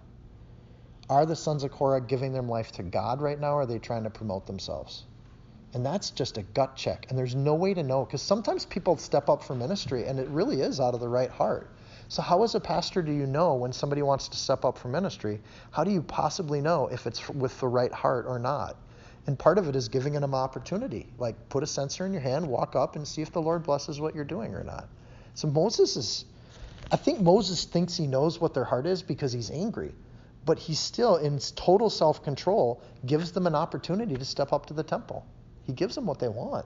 are the sons of Korah giving their life to God right now, or are they trying to promote themselves? And that's just a gut check. And there's no way to know, because sometimes people step up for ministry and it really is out of the right heart. So how as a pastor do you know when somebody wants to step up for ministry? How do you possibly know if it's with the right heart or not? And part of it is giving them opportunity. Like, put a censer in your hand, walk up and see if the Lord blesses what you're doing or not. So Moses is, I think Moses thinks he knows what their heart is because he's angry. But he still, in total self-control, gives them an opportunity to step up to the temple. He gives them what they want.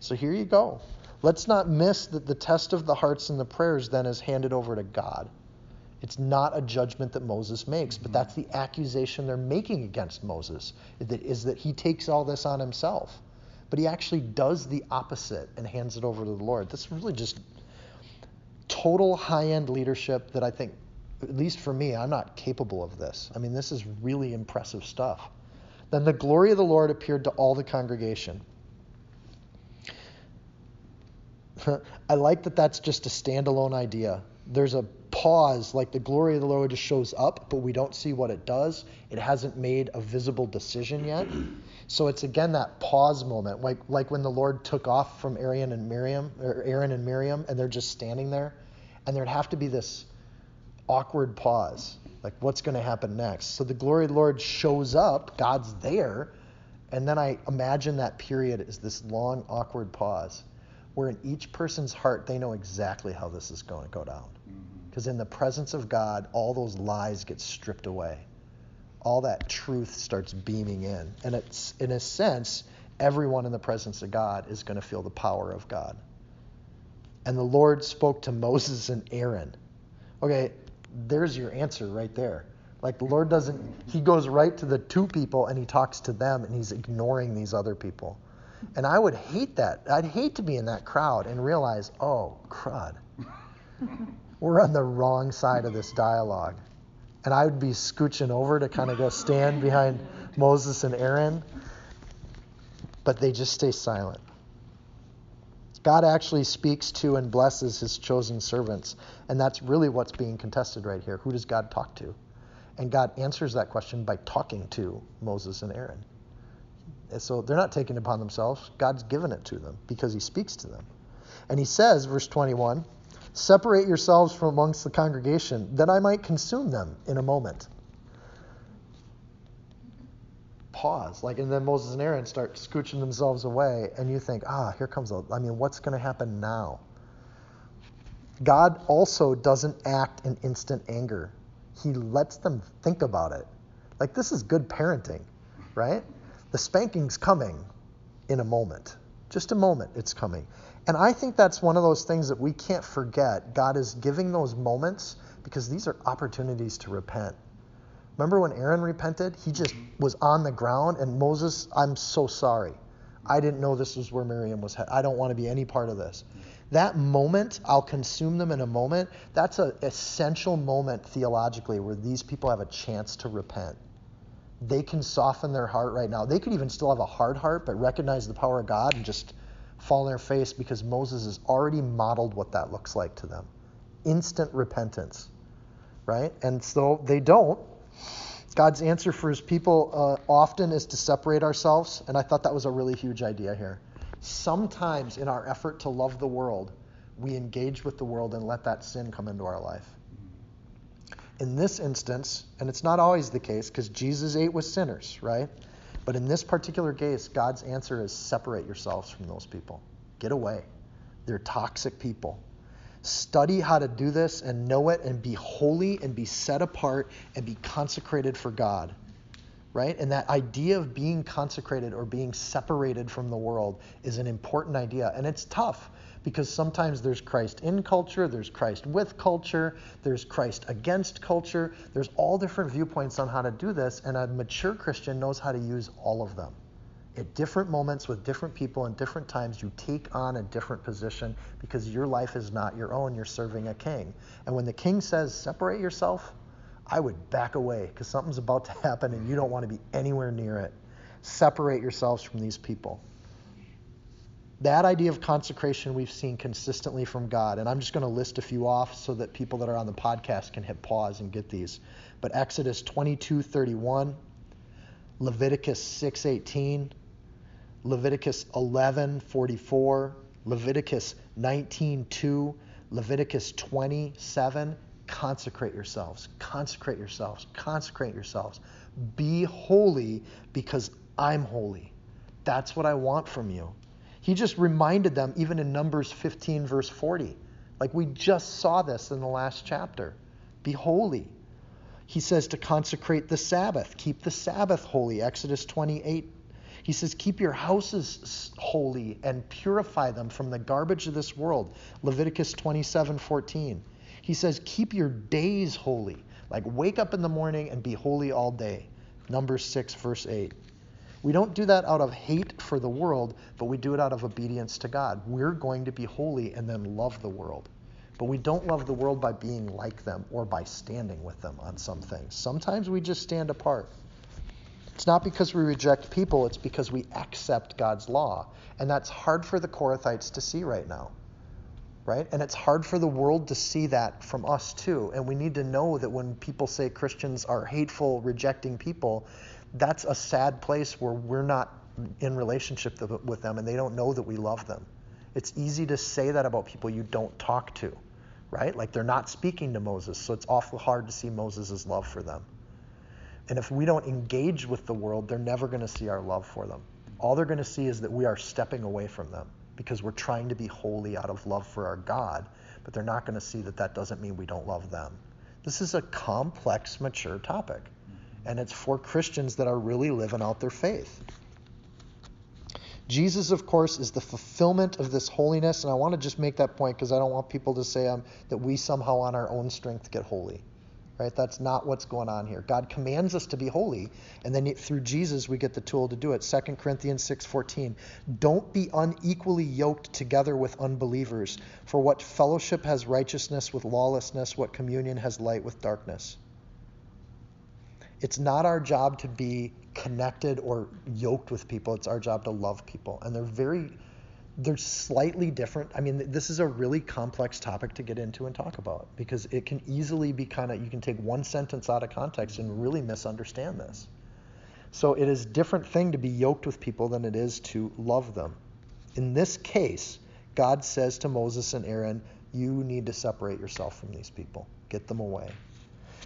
So here you go. Let's not miss that the test of the hearts and the prayers then is handed over to God. It's not a judgment that Moses makes, but that's the accusation they're making against Moses, is that he takes all this on himself. But he actually does the opposite and hands it over to the Lord. That's really just total high-end leadership that I think, at least for me, I'm not capable of this. I mean, this is really impressive stuff. Then the glory of the Lord appeared to all the congregation. I like that that's just a standalone idea. There's a pause, like the glory of the Lord just shows up, but we don't see what it does. It hasn't made a visible decision yet. So it's again that pause moment, like like when the Lord took off from Aaron and Miriam, or Aaron and Miriam, and they're just standing there, and there'd have to be this awkward pause, like what's going to happen next? So the glory of the Lord shows up, God's there, and then I imagine that period is this long awkward pause, where in each person's heart, they know exactly how this is going to go down. Because mm-hmm. in the presence of God, all those lies get stripped away. All that truth starts beaming in. And it's, in a sense, everyone in the presence of God is going to feel the power of God. And the Lord spoke to Moses and Aaron. Okay, there's your answer right there. Like the Lord doesn't, he goes right to the two people and he talks to them and he's ignoring these other people. And I would hate that. I'd hate to be in that crowd and realize, oh, crud. We're on the wrong side of this dialogue. And I would be scooching over to kind of go stand behind Moses and Aaron. But they just stay silent. God actually speaks to and blesses his chosen servants. And that's really what's being contested right here. Who does God talk to? And God answers that question by talking to Moses and Aaron. So they're not taking it upon themselves. God's given it to them because he speaks to them. And he says, verse twenty-one, separate yourselves from amongst the congregation, that I might consume them in a moment. Pause. Like, and then Moses and Aaron start scooching themselves away, and you think, ah, here comes, a, I mean, what's going to happen now? God also doesn't act in instant anger. He lets them think about it. Like, this is good parenting, right? The spanking's coming in a moment. Just a moment, it's coming. And I think that's one of those things that we can't forget. God is giving those moments because these are opportunities to repent. Remember when Aaron repented? He just was on the ground, and Moses, I'm so sorry. I didn't know this was where Miriam was headed. I don't want to be any part of this. That moment, I'll consume them in a moment, that's an essential moment theologically where these people have a chance to repent. They can soften their heart right now. They could even still have a hard heart, but recognize the power of God and just fall on their face because Moses has already modeled what that looks like to them. Instant repentance, right? And so they don't. God's answer for his people uh, often is to separate ourselves, and I thought that was a really huge idea here. Sometimes in our effort to love the world, we engage with the world and let that sin come into our life. In this instance, and it's not always the case because Jesus ate with sinners, right? But in this particular case, God's answer is separate yourselves from those people. Get away. They're toxic people. Study how to do this and know it and be holy and be set apart and be consecrated for God, right? And that idea of being consecrated or being separated from the world is an important idea, and it's tough. Because sometimes there's Christ in culture, there's Christ with culture, there's Christ against culture. There's all different viewpoints on how to do this, and a mature Christian knows how to use all of them. At different moments with different people and different times, you take on a different position because your life is not your own. You're serving a king. And when the king says, separate yourself, I would back away because something's about to happen and you don't want to be anywhere near it. Separate yourselves from these people. That idea of consecration we've seen consistently from God, and I'm just going to list a few off so that people that are on the podcast can hit pause and get these. But Exodus twenty-two thirty-one, Leviticus six eighteen, Leviticus eleven forty-four, Leviticus nineteen two, Leviticus twenty-seven, consecrate yourselves, consecrate yourselves, consecrate yourselves. Be holy because I'm holy. That's what I want from you. He just reminded them, even in Numbers fifteen, verse forty. Like we just saw this in the last chapter. Be holy. He says to consecrate the Sabbath. Keep the Sabbath holy. Exodus twenty-eight. He says, keep your houses holy and purify them from the garbage of this world. Leviticus twenty-seven fourteen. He says, keep your days holy. Like wake up in the morning and be holy all day. Numbers six, verse eight. We don't do that out of hate for the world, but we do it out of obedience to God. We're going to be holy and then love the world. But we don't love the world by being like them or by standing with them on some things. Sometimes we just stand apart. It's not because we reject people, it's because we accept God's law. And that's hard for the Korathites to see right now, right? And it's hard for the world to see that from us too. And we need to know that when people say Christians are hateful, rejecting people, that's a sad place where we're not in relationship with them and they don't know that we love them. It's easy to say that about people you don't talk to, right? Like they're not speaking to Moses, so it's awful hard to see Moses' love for them. And if we don't engage with the world, they're never going to see our love for them. All they're going to see is that we are stepping away from them because we're trying to be holy out of love for our God, but they're not going to see that that doesn't mean we don't love them. This is a complex, mature topic. And it's for Christians that are really living out their faith. Jesus, of course, is the fulfillment of this holiness. And I want to just make that point because I don't want people to say um, that we somehow on our own strength get holy. Right? That's not what's going on here. God commands us to be holy. And then through Jesus, we get the tool to do it. Second Corinthians six fourteen. Don't be unequally yoked together with unbelievers. For what fellowship has righteousness with lawlessness? What communion has light with darkness? It's not our job to be connected or yoked with people. It's our job to love people. And they're very, they're slightly different. I mean, this is a really complex topic to get into and talk about because it can easily be kind of, you can take one sentence out of context and really misunderstand this. So it is a different thing to be yoked with people than it is to love them. In this case, God says to Moses and Aaron, you need to separate yourself from these people. Get them away.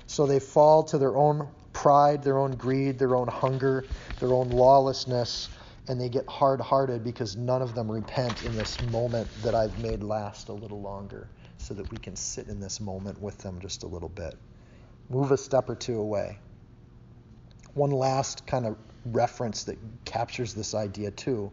So they fall to their own pride, their own greed, their own hunger, their own lawlessness, and they get hard-hearted because none of them repent in this moment that I've made last a little longer so that we can sit in this moment with them just a little bit. Move a step or two away. One last kind of reference that captures this idea too.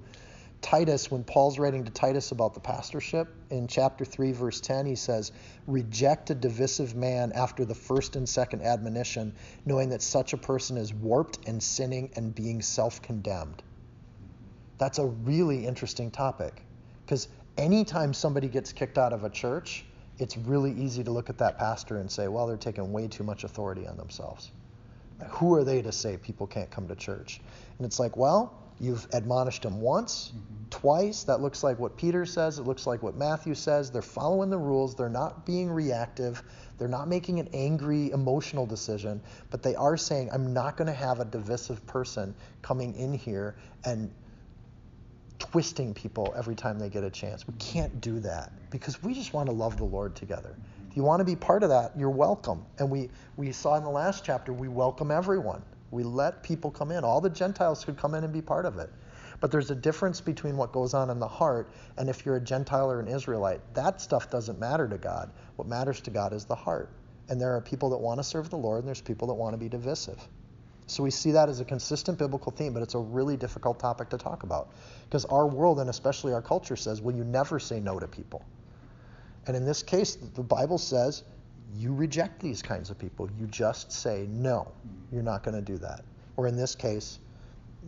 Titus, when Paul's writing to Titus about the pastorship, in chapter three, verse ten, he says, reject a divisive man after the first and second admonition, knowing that such a person is warped and sinning and being self-condemned. That's a really interesting topic because anytime somebody gets kicked out of a church, it's really easy to look at that pastor and say, well, they're taking way too much authority on themselves. Who are they to say people can't come to church? And it's like, well, you've admonished them once, mm-hmm. twice. That looks like what Peter says. It looks like what Matthew says. They're following the rules. They're not being reactive. They're not making an angry, emotional decision. But they are saying, I'm not going to have a divisive person coming in here and twisting people every time they get a chance. We can't do that because we just want to love the Lord together. If you want to be part of that, you're welcome. And we, we saw in the last chapter, we welcome everyone. We let people come in. All the Gentiles could come in and be part of it. But there's a difference between what goes on in the heart and if you're a Gentile or an Israelite. That stuff doesn't matter to God. What matters to God is the heart. And there are people that want to serve the Lord and there's people that want to be divisive. So we see that as a consistent biblical theme, but it's a really difficult topic to talk about. Because our world and especially our culture says, well, you never say no to people. And in this case, the Bible says, you reject these kinds of people. You just say, no, you're not going to do that. Or in this case,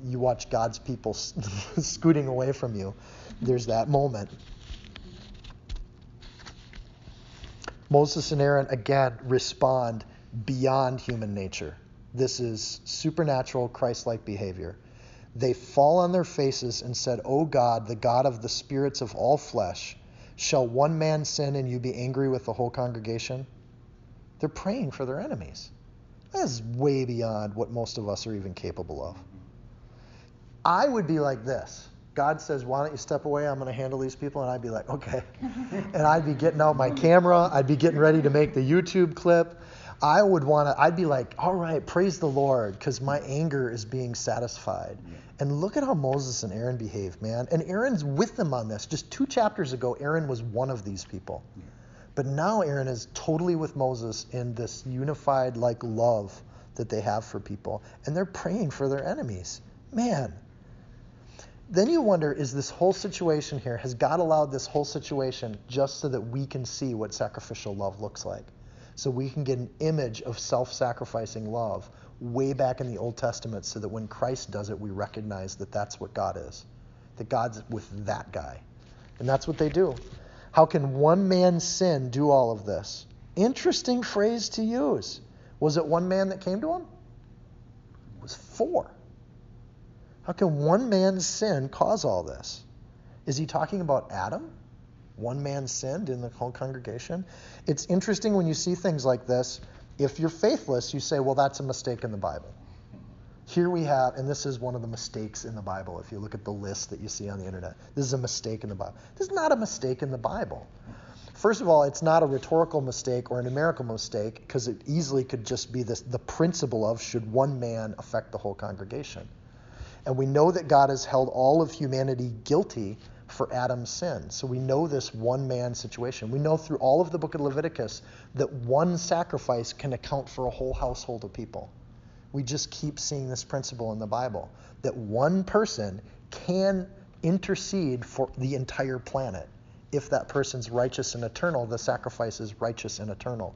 you watch God's people scooting away from you. There's that moment. Moses and Aaron, again, respond beyond human nature. This is supernatural, Christ-like behavior. They fall on their faces and said, O God, the God of the spirits of all flesh, shall one man sin and you be angry with the whole congregation? They're praying for their enemies. That's way beyond what most of us are even capable of. I would be like this. God says, why don't you step away? I'm going to handle these people. And I'd be like, okay. And I'd be getting out my camera. I'd be getting ready to make the YouTube clip. I would want to, I'd be like, all right, praise the Lord, because my anger is being satisfied. Yeah. And look at how Moses and Aaron behave, man. And Aaron's with them on this. Just two chapters ago, Aaron was one of these people. Yeah. But now Aaron is totally with Moses in this unified, like, love that they have for people. And they're praying for their enemies. Man. Then you wonder, is this whole situation here, has God allowed this whole situation just so that we can see what sacrificial love looks like? So we can get an image of self-sacrificing love way back in the Old Testament so that when Christ does it, we recognize that that's what God is. That God's with that guy. And that's what they do. How can one man's sin do all of this? Interesting phrase to use. Was it one man that came to him? It was four. How can one man's sin cause all this? Is he talking about Adam? One man sinned in the whole congregation? It's interesting when you see things like this. If you're faithless, you say, well, that's a mistake in the Bible. Here we have, and this is one of the mistakes in the Bible, if you look at the list that you see on the internet. This is a mistake in the Bible. This is not a mistake in the Bible. First of all, it's not a rhetorical mistake or a numerical mistake, because it easily could just be this, the principle of should one man affect the whole congregation. And we know that God has held all of humanity guilty for Adam's sin. So we know this one man situation. We know through all of the book of Leviticus that one sacrifice can account for a whole household of people. We just keep seeing this principle in the Bible, that one person can intercede for the entire planet. If that person's righteous and eternal, the sacrifice is righteous and eternal.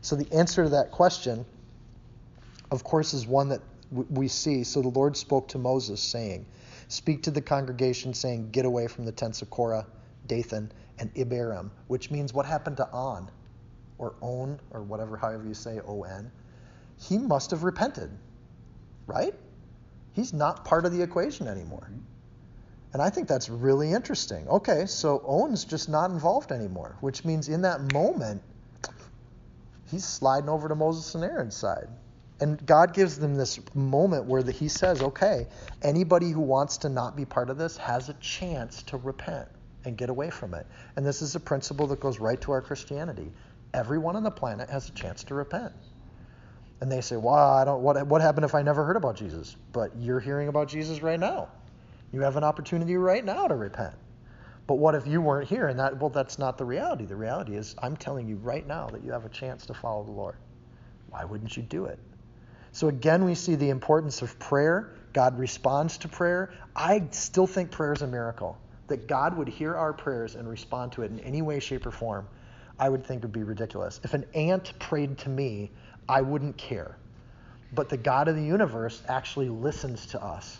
So the answer to that question, of course, is one that we see. So the Lord spoke to Moses, saying, speak to the congregation, saying, get away from the tents of Korah, Dathan, and Abiram, which means what happened to On, or On, or whatever, however you say O N. He must have repented, right? He's not part of the equation anymore. Mm-hmm. And I think that's really interesting. Okay, so On's just not involved anymore, which means in that moment, he's sliding over to Moses and Aaron's side. And God gives them this moment where the, he says, okay, anybody who wants to not be part of this has a chance to repent and get away from it. And this is a principle that goes right to our Christianity. Everyone on the planet has a chance to repent. And they say, well, I don't, what, what happened if I never heard about Jesus? But you're hearing about Jesus right now. You have an opportunity right now to repent. But what if you weren't here? And that, well, that's not the reality. The reality is I'm telling you right now that you have a chance to follow the Lord. Why wouldn't you do it? So again, we see the importance of prayer. God responds to prayer. I still think prayer is a miracle. That God would hear our prayers and respond to it in any way, shape, or form, I would think would be ridiculous. If an ant prayed to me, I wouldn't care. But the God of the universe actually listens to us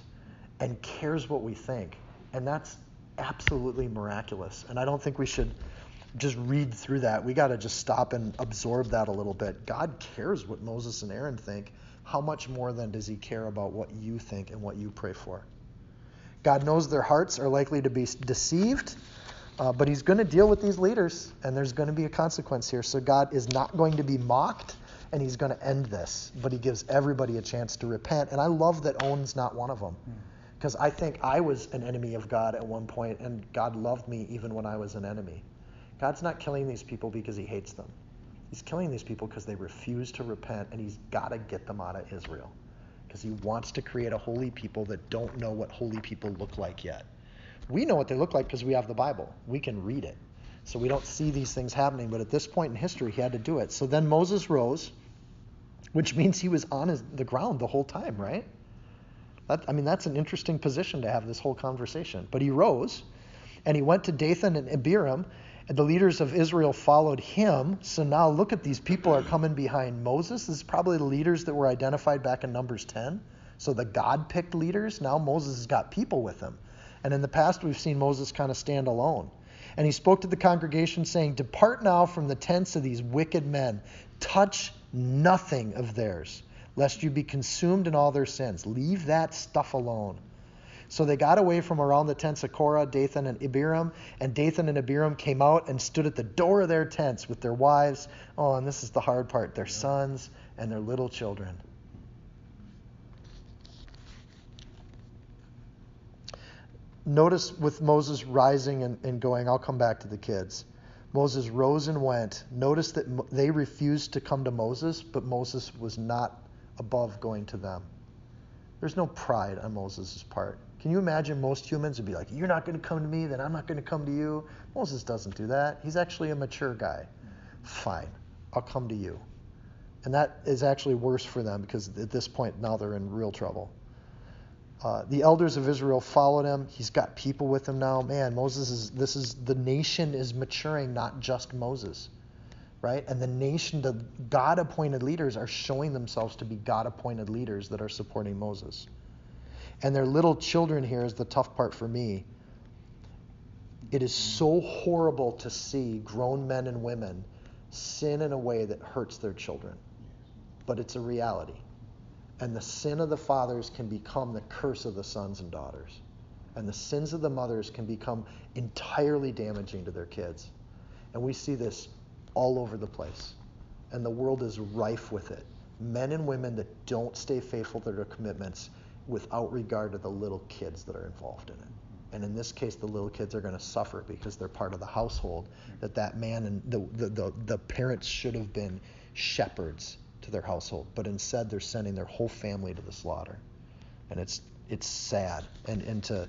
and cares what we think. And that's absolutely miraculous. And I don't think we should just read through that. We got to just stop and absorb that a little bit. God cares what Moses and Aaron think. How much more then does he care about what you think and what you pray for? God knows their hearts are likely to be deceived, uh, but he's going to deal with these leaders, and there's going to be a consequence here. So God is not going to be mocked, and he's going to end this, but he gives everybody a chance to repent. And I love that On's not one of them, because I think I was an enemy of God at one point, and God loved me even when I was an enemy. God's not killing these people because he hates them. He's killing these people because they refuse to repent, and he's got to get them out of Israel because he wants to create a holy people that don't know what holy people look like yet. We know what they look like because we have the Bible. We can read it. So we don't see these things happening, but at this point in history, he had to do it. So then Moses rose, which means he was on his, the ground the whole time, right? That, I mean, that's an interesting position to have this whole conversation. But he rose, and he went to Dathan and Abiram, and the leaders of Israel followed him. So now look at these people are coming behind Moses. This is probably the leaders that were identified back in Numbers ten. So the God-picked leaders, now Moses has got people with him. And in the past, we've seen Moses kind of stand alone. And he spoke to the congregation saying, depart now from the tents of these wicked men. Touch nothing of theirs, lest you be consumed in all their sins. Leave that stuff alone. So they got away from around the tents of Korah, Dathan, and Abiram, and Dathan and Abiram came out and stood at the door of their tents with their wives. Oh, and this is the hard part, their sons and their little children. Notice with Moses rising and, and going, I'll come back to the kids. Moses rose and went. Notice that they refused to come to Moses, but Moses was not above going to them. There's no pride on Moses' part. Can you imagine most humans would be like, you're not going to come to me, then I'm not going to come to you. Moses doesn't do that. He's actually a mature guy. Fine, I'll come to you. And that is actually worse for them because at this point now they're in real trouble. Uh, the elders of Israel followed him. He's got people with him now. Man, Moses is, this is, the nation is maturing, not just Moses, right? And the nation, the God-appointed leaders are showing themselves to be God-appointed leaders that are supporting Moses. And their little children here is the tough part for me. It is so horrible to see grown men and women sin in a way that hurts their children, but it's a reality. And the sin of the fathers can become the curse of the sons and daughters. And the sins of the mothers can become entirely damaging to their kids. And we see this all over the place. And the world is rife with it. Men and women that don't stay faithful to their commitments without regard to the little kids that are involved in it. And in this case, the little kids are going to suffer because they're part of the household that that man and the, the, the, the parents should have been shepherds to their household, but instead they're sending their whole family to the slaughter. And it's it's sad. And, and to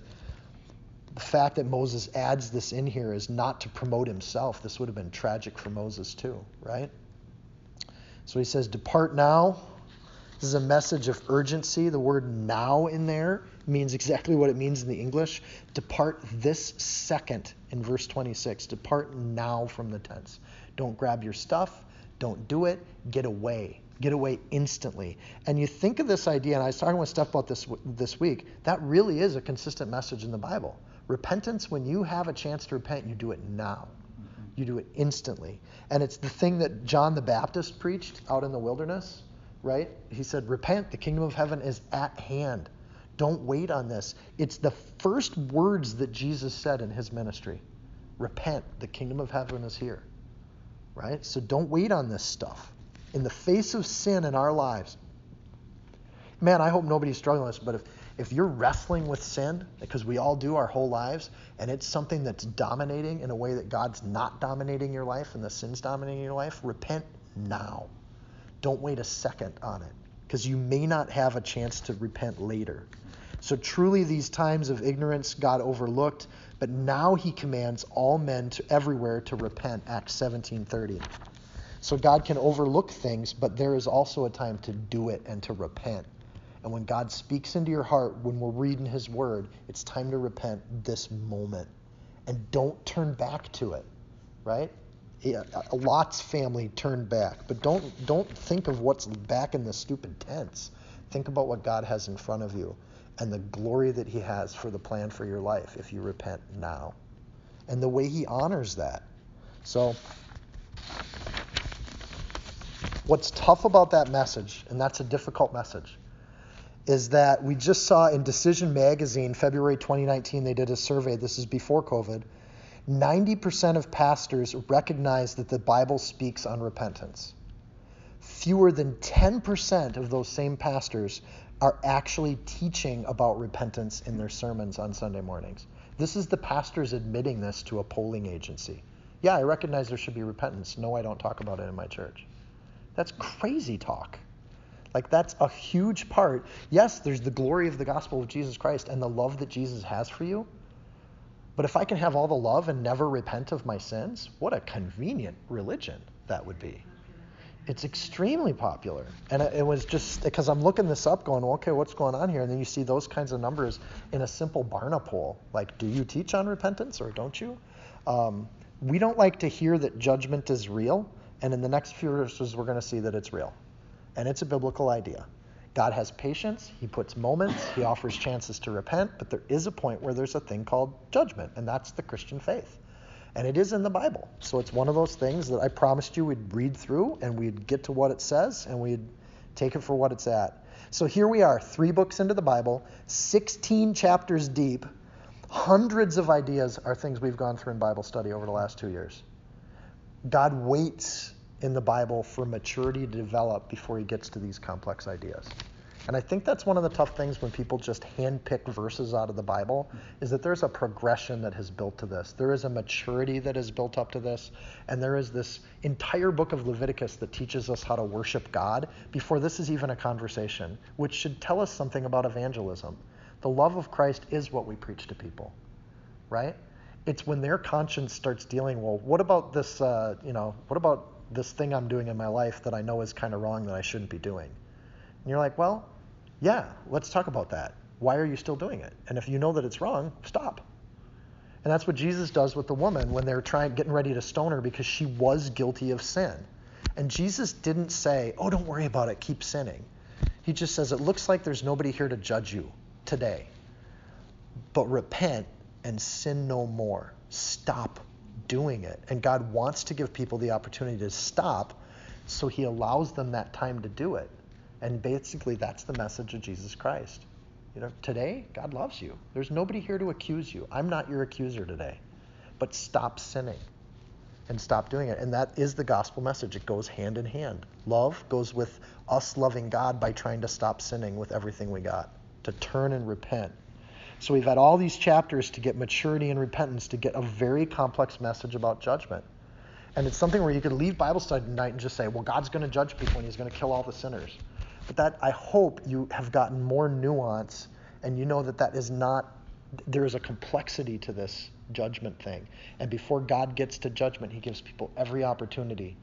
the fact that Moses adds this in here is not to promote himself. This would have been tragic for Moses too, right? So he says, depart now. This is a message of urgency. The word now in there means exactly what it means in the English. Depart this second in verse twenty-six. Depart now from the tents. Don't grab your stuff. Don't do it. Get away. Get away instantly. And you think of this idea, and I was talking with Steph about this this week, that really is a consistent message in the Bible. Repentance, when you have a chance to repent, you do it now. Mm-hmm. You do it instantly. And it's the thing that John the Baptist preached out in the wilderness, right? He said, repent, the kingdom of heaven is at hand. Don't wait on this. It's the first words that Jesus said in his ministry. Repent, the kingdom of heaven is here. Right? So don't wait on this stuff. In the face of sin in our lives, man, I hope nobody's struggling with this, but if, if you're wrestling with sin, because we all do our whole lives, and it's something that's dominating in a way that God's not dominating your life and the sin's dominating your life, repent now. Don't wait a second on it, because you may not have a chance to repent later. So truly these times of ignorance got overlooked, but now he commands all men to everywhere to repent, Acts seventeen thirty. So God can overlook things, but there is also a time to do it and to repent. And when God speaks into your heart, when we're reading his word, it's time to repent this moment. And don't turn back to it, right? Lot's family turned back, but don't, don't think of what's back in the stupid tents. Think about what God has in front of you and the glory that he has for the plan for your life if you repent now. And the way he honors that. So what's tough about that message, and that's a difficult message, is that we just saw in Decision Magazine, February twenty nineteen, they did a survey. This is before COVID. ninety percent of pastors recognize that the Bible speaks on repentance. Fewer than ten percent of those same pastors are actually teaching about repentance in their sermons on Sunday mornings. This is the pastors admitting this to a polling agency. Yeah, I recognize there should be repentance. No, I don't talk about it in my church. That's crazy talk. Like, that's a huge part. Yes, there's the glory of the gospel of Jesus Christ and the love that Jesus has for you. But if I can have all the love and never repent of my sins, what a convenient religion that would be. It's extremely popular. And it was just because I'm looking this up going, well, okay, what's going on here? And then you see those kinds of numbers in a simple Barna poll. Like, do you teach on repentance or don't you? Um, we don't like to hear that judgment is real. And in the next few verses, we're going to see that it's real. And it's a biblical idea. God has patience. He puts moments. He offers chances to repent. But there is a point where there's a thing called judgment. And that's the Christian faith. And it is in the Bible. So it's one of those things that I promised you we'd read through and we'd get to what it says and we'd take it for what it's at. So here we are, three books into the Bible, sixteen chapters deep. Hundreds of ideas are things we've gone through in Bible study over the last two years. God waits in the Bible for maturity to develop before he gets to these complex ideas. And I think that's one of the tough things when people just handpick verses out of the Bible, is that there's a progression that has built to this. There is a maturity that has built up to this. And there is this entire book of Leviticus that teaches us how to worship God before this is even a conversation, which should tell us something about evangelism. The love of Christ is what we preach to people, right? It's when their conscience starts dealing, well, what about this, uh, you know, what about this thing I'm doing in my life that I know is kind of wrong that I shouldn't be doing? And you're like, well, yeah, let's talk about that. Why are you still doing it? And if you know that it's wrong, stop. And that's what Jesus does with the woman when they're trying, getting ready to stone her because she was guilty of sin. And Jesus didn't say, oh, don't worry about it, keep sinning. He just says, it looks like there's nobody here to judge you today, but repent and sin no more. Stop doing it. And God wants to give people the opportunity to stop, so he allows them that time to do it. And basically, that's the message of Jesus Christ. You know, today, God loves you. There's nobody here to accuse you. I'm not your accuser today. But stop sinning and stop doing it. And that is the gospel message. It goes hand in hand. Love goes with us loving God by trying to stop sinning with everything we got, to turn and repent. So we've had all these chapters to get maturity and repentance, to get a very complex message about judgment. And it's something where you could leave Bible study tonight and just say, well, God's going to judge people and he's going to kill all the sinners. But that, I hope you have gotten more nuance, and you know that that is not, there is a complexity to this judgment thing. And before God gets to judgment, he gives people every opportunity.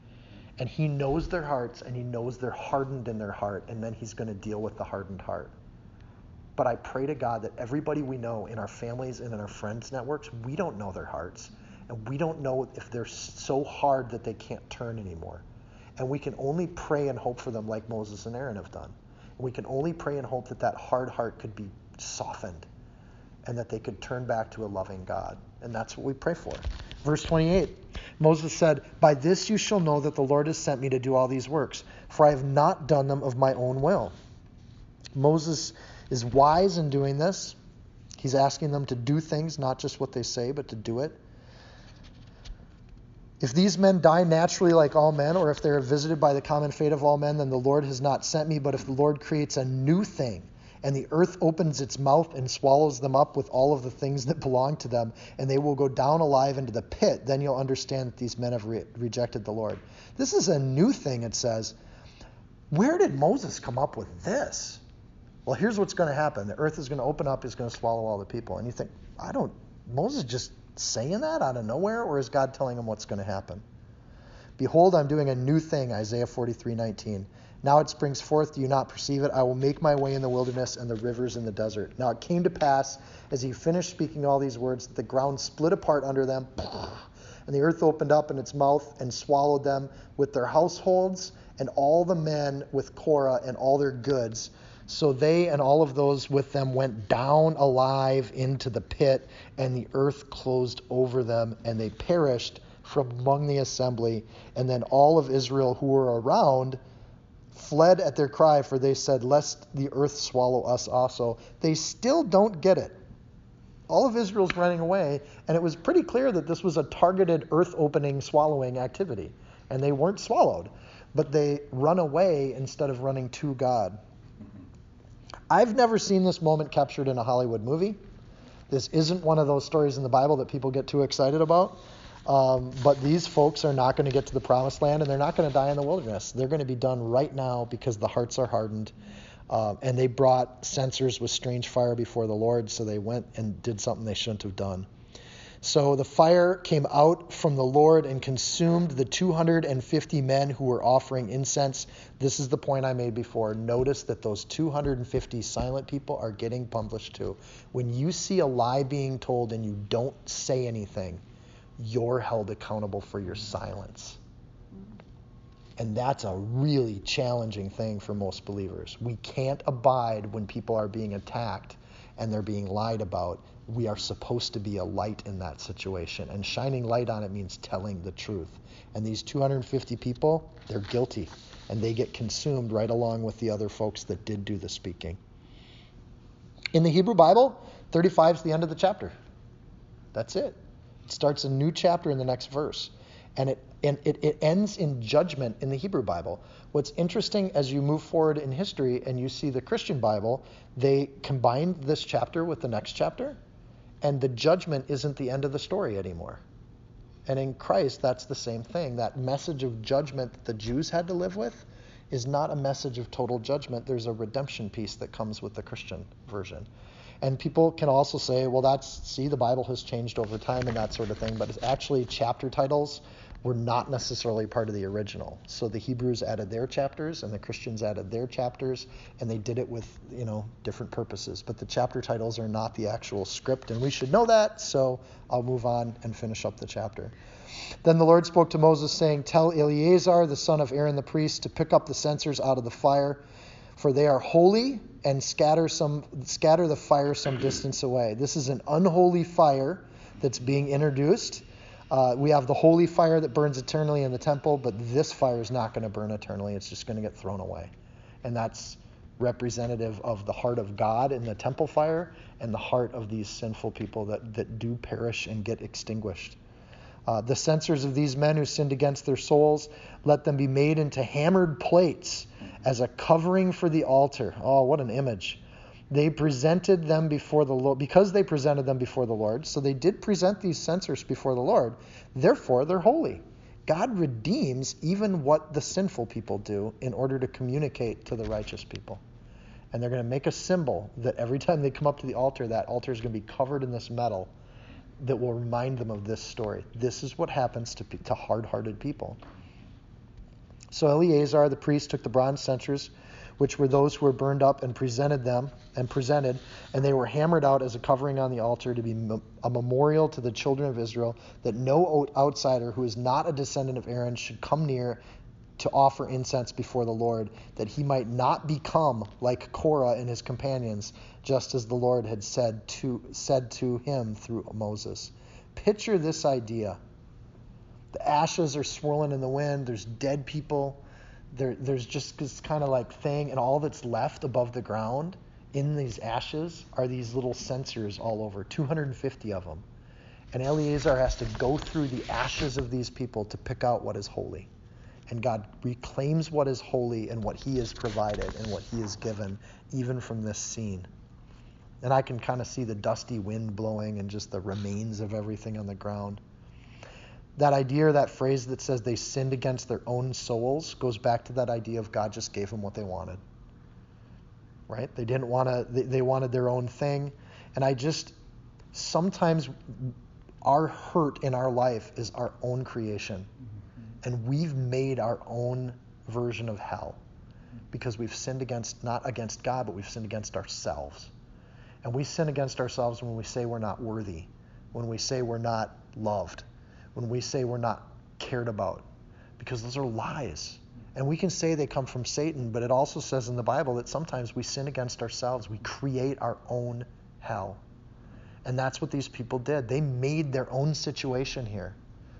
And he knows their hearts, and he knows they're hardened in their heart, and then he's going to deal with the hardened heart. But I pray to God that everybody we know in our families and in our friends' networks, we don't know their hearts. And we don't know if they're so hard that they can't turn anymore. And we can only pray and hope for them like Moses and Aaron have done. And we can only pray and hope that that hard heart could be softened and that they could turn back to a loving God. And that's what we pray for. Verse twenty-eight, Moses said, by this you shall know that the Lord has sent me to do all these works, for I have not done them of my own will. Moses is wise in doing this. He's asking them to do things, not just what they say, but to do it. If these men die naturally like all men, or if they are visited by the common fate of all men, then the Lord has not sent me. But if the Lord creates a new thing, and the earth opens its mouth and swallows them up with all of the things that belong to them, and they will go down alive into the pit, then you'll understand that these men have re- rejected the Lord. This is a new thing, it says. Where did Moses come up with this? Well, here's what's going to happen. The earth is going to open up. It's going to swallow all the people. And you think, I don't, Moses just... saying that out of nowhere, or is God telling him what's going to happen? Behold, I'm doing a new thing, Isaiah forty-three nineteen. Now it springs forth, do you not perceive it? I will make my way in the wilderness and the rivers in the desert. Now it came to pass, as he finished speaking all these words, that the ground split apart under them, and the earth opened up in its mouth and swallowed them with their households and all the men with Korah and all their goods. So they and all of those with them went down alive into the pit, and the earth closed over them, and they perished from among the assembly. And then all of Israel who were around fled at their cry, for they said, lest the earth swallow us also. They still don't get it. All of Israel's running away, and it was pretty clear that this was a targeted earth-opening, swallowing activity. And they weren't swallowed, but they run away instead of running to God. I've never seen this moment captured in a Hollywood movie. This isn't one of those stories in the Bible that people get too excited about. Um, but these folks are not going to get to the promised land, and they're not going to die in the wilderness. They're going to be done right now because the hearts are hardened. Uh, and they brought censers with strange fire before the Lord, so they went and did something they shouldn't have done. So the fire came out from the Lord and consumed the two hundred fifty men who were offering incense. This is the point I made before. Notice that those two hundred fifty silent people are getting published too. When you see a lie being told and you don't say anything, you're held accountable for your silence. And that's a really challenging thing for most believers. We can't abide when people are being attacked and they're being lied about, we are supposed to be a light in that situation. And shining light on it means telling the truth. And these two hundred fifty people, they're guilty. And they get consumed right along with the other folks that did do the speaking. In the Hebrew Bible, thirty-five is the end of the chapter. That's it. It starts a new chapter in the next verse. And it and it, it ends in judgment in the Hebrew Bible. What's interesting as you move forward in history and you see the Christian Bible, they combined this chapter with the next chapter, and the judgment isn't the end of the story anymore. And in Christ, that's the same thing. That message of judgment that the Jews had to live with is not a message of total judgment. There's a redemption piece that comes with the Christian version. And people can also say, well, that's, see, the Bible has changed over time and that sort of thing, but it's actually chapter titles were not necessarily part of the original. So the Hebrews added their chapters and the Christians added their chapters, and they did it with, you know, different purposes. But the chapter titles are not the actual script, and we should know that, so I'll move on and finish up the chapter. Then the Lord spoke to Moses, saying, "Tell Eleazar, the son of Aaron the priest, to pick up the censers out of the fire, for they are holy, and scatter some scatter the fire some distance away." This is an unholy fire that's being introduced. Uh, we have the holy fire that burns eternally in the temple, but this fire is not going to burn eternally. It's just going to get thrown away. And that's representative of the heart of God in the temple fire and the heart of these sinful people that, that do perish and get extinguished. Uh, the censers of these men who sinned against their souls, let them be made into hammered plates as a covering for the altar. Oh, what an image. They presented them before the Lord, because they presented them before the Lord. So they did present these censers before the Lord. Therefore, they're holy. God redeems even what the sinful people do in order to communicate to the righteous people. And they're going to make a symbol that every time they come up to the altar, that altar is going to be covered in this metal that will remind them of this story. This is what happens to, to hard-hearted people. So Eleazar the priest took the bronze censers, which were those who were burned up, and presented them, and presented, and they were hammered out as a covering on the altar to be a memorial to the children of Israel, that no outsider who is not a descendant of Aaron should come near to offer incense before the Lord, that he might not become like Korah and his companions, just as the Lord had said to, said to him through Moses. Picture this idea. The ashes are swirling in the wind. There's dead people. There, there's just this kind of like thing, and all that's left above the ground in these ashes are these little censers all over, two hundred fifty of them. And Eleazar has to go through the ashes of these people to pick out what is holy. And God reclaims what is holy and what he has provided and what he has given, even from this scene. And I can kind of see the dusty wind blowing and just the remains of everything on the ground. That idea, or that phrase that says they sinned against their own souls, goes back to that idea of God just gave them what they wanted, right? They didn't want to, they, they wanted their own thing. And I just, sometimes our hurt in our life is our own creation. Mm-hmm. And we've made our own version of hell because we've sinned against, not against God, but we've sinned against ourselves. And we sin against ourselves when we say we're not worthy, when we say we're not loved, when we say we're not cared about, because those are lies. And we can say they come from Satan, but it also says in the Bible that sometimes we sin against ourselves. We create our own hell. And that's what these people did. They made their own situation here.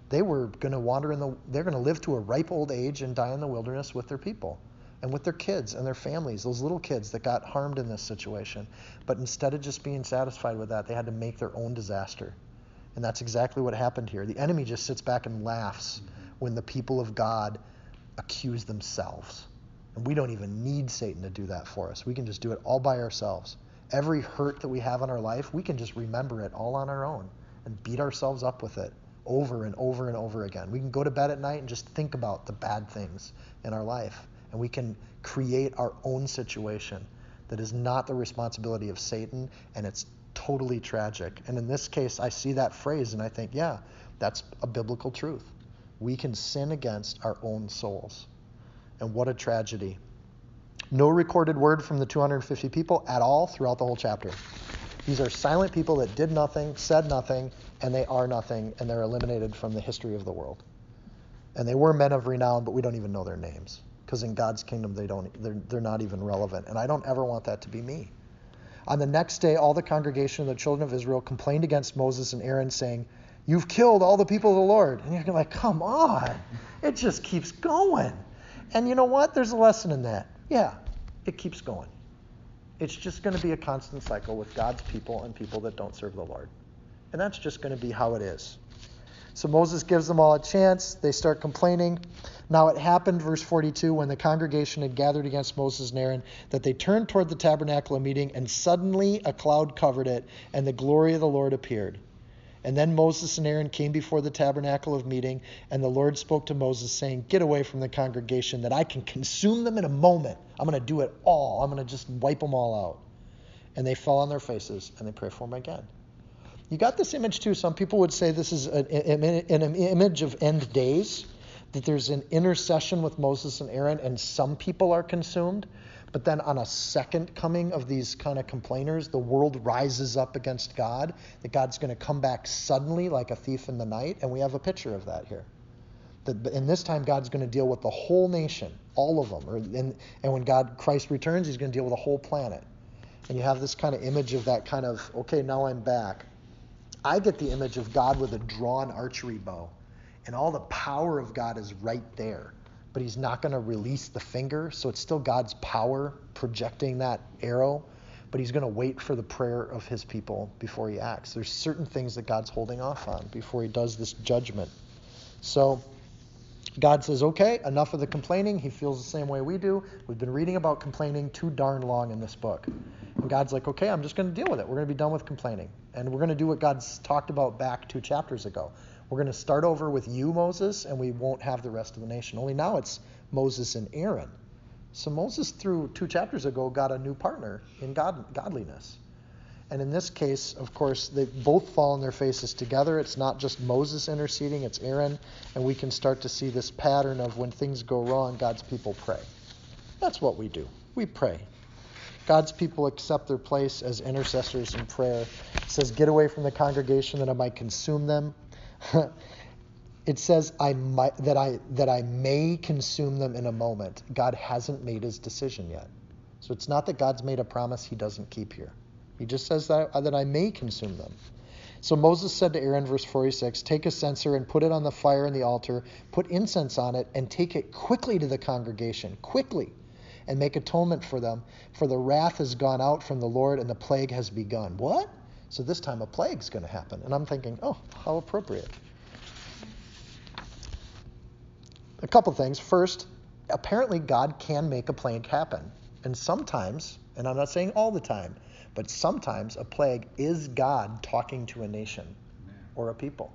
They were going to wander in the, they're going to live to a ripe old age and die in the wilderness with their people and with their kids and their families, those little kids that got harmed in this situation. But instead of just being satisfied with that, they had to make their own disaster. And that's exactly what happened here. The enemy just sits back and laughs when the people of God accuse themselves. And we don't even need Satan to do that for us. We can just do it all by ourselves. Every hurt that we have in our life, we can just remember it all on our own and beat ourselves up with it over and over and over again. We can go to bed at night and just think about the bad things in our life. And we can create our own situation that is not the responsibility of Satan, and it's totally tragic. And in this case, I see that phrase and I think, yeah, that's a biblical truth. We can sin against our own souls. And what a tragedy. No recorded word from the two hundred fifty people at all throughout the whole chapter. These are silent people that did nothing, said nothing, and they are nothing, and they're eliminated from the history of the world. And they were men of renown, but we don't even know their names, because in God's kingdom, they don't, they're, they're not even relevant. And I don't ever want that to be me. On the next day, all the congregation of the children of Israel complained against Moses and Aaron, saying, "You've killed all the people of the Lord." And you're like, come on. It just keeps going. And you know what? There's a lesson in that. Yeah, it keeps going. It's just going to be a constant cycle with God's people and people that don't serve the Lord. And that's just going to be how it is. So Moses gives them all a chance. They start complaining. Now it happened, verse forty-two, when the congregation had gathered against Moses and Aaron, that they turned toward the tabernacle of meeting, and suddenly a cloud covered it, and the glory of the Lord appeared. And then Moses and Aaron came before the tabernacle of meeting, and the Lord spoke to Moses, saying, "Get away from the congregation, that I can consume them in a moment. I'm going to do it all. I'm going to just wipe them all out." And they fell on their faces, and they prayed for them again. You got this image too. Some people would say this is an, an image of end days, that there's an intercession with Moses and Aaron, and some people are consumed. But then on a second coming of these kind of complainers, the world rises up against God, that God's going to come back suddenly like a thief in the night, and we have a picture of that here. That, and this time God's going to deal with the whole nation, all of them. Or, and, and when God, Christ returns, he's going to deal with the whole planet. And you have this kind of image of that kind of, okay, now I'm back. I get the image of God with a drawn archery bow, and all the power of God is right there. But he's not going to release the finger, so it's still God's power projecting that arrow, but he's going to wait for the prayer of his people before he acts. There's certain things that God's holding off on before he does this judgment. So God says, okay, enough of the complaining. He feels the same way we do. We've been reading about complaining too darn long in this book. And God's like, okay, I'm just going to deal with it. We're going to be done with complaining. And we're going to do what God's talked about back two chapters ago. We're going to start over with you, Moses, and we won't have the rest of the nation. Only now it's Moses and Aaron. So Moses, through two chapters ago, got a new partner in God, godliness. And in this case, of course, they both fall on their faces together. It's not just Moses interceding, it's Aaron. And we can start to see this pattern of when things go wrong, God's people pray. That's what we do. We pray. God's people accept their place as intercessors in prayer. It says, "Get away from the congregation that I might consume them." It says I might, that I that I may consume them in a moment. God hasn't made his decision yet. So it's not that God's made a promise he doesn't keep here. He just says that, that I may consume them. So Moses said to Aaron, verse forty-six, "Take a censer and put it on the fire in the altar, put incense on it, and take it quickly to the congregation, quickly, and make atonement for them, for the wrath has gone out from the Lord and the plague has begun." What? So this time a plague's going to happen. And I'm thinking, oh, how appropriate. A couple things. First, apparently God can make a plague happen. And sometimes, and I'm not saying all the time, but sometimes a plague is God talking to a nation or a people.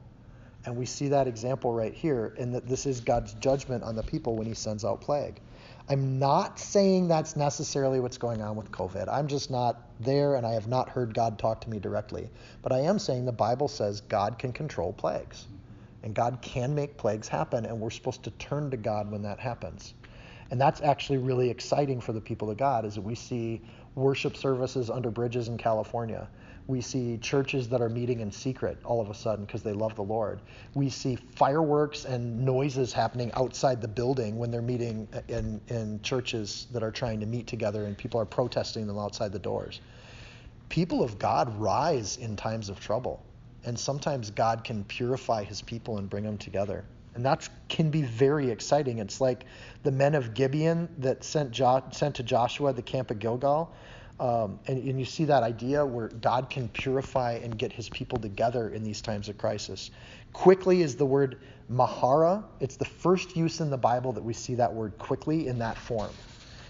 And we see that example right here, in that this is God's judgment on the people when he sends out plague. I'm not saying that's necessarily what's going on with COVID. I'm just not there, and I have not heard God talk to me directly. But I am saying the Bible says God can control plagues, and God can make plagues happen, and we're supposed to turn to God when that happens. And that's actually really exciting for the people of God, is that we see worship services under bridges in California. We see churches that are meeting in secret all of a sudden because they love the Lord. We see fireworks and noises happening outside the building when they're meeting in, in churches that are trying to meet together, and people are protesting them outside the doors. People of God rise in times of trouble, and sometimes God can purify his people and bring them together. And that can be very exciting. It's like the men of Gibeon that sent, jo- sent to Joshua the camp of Gilgal. Um, and, and you see that idea where God can purify and get his people together in these times of crisis. Quickly is the word mahara. It's the first use in the Bible that we see that word quickly in that form.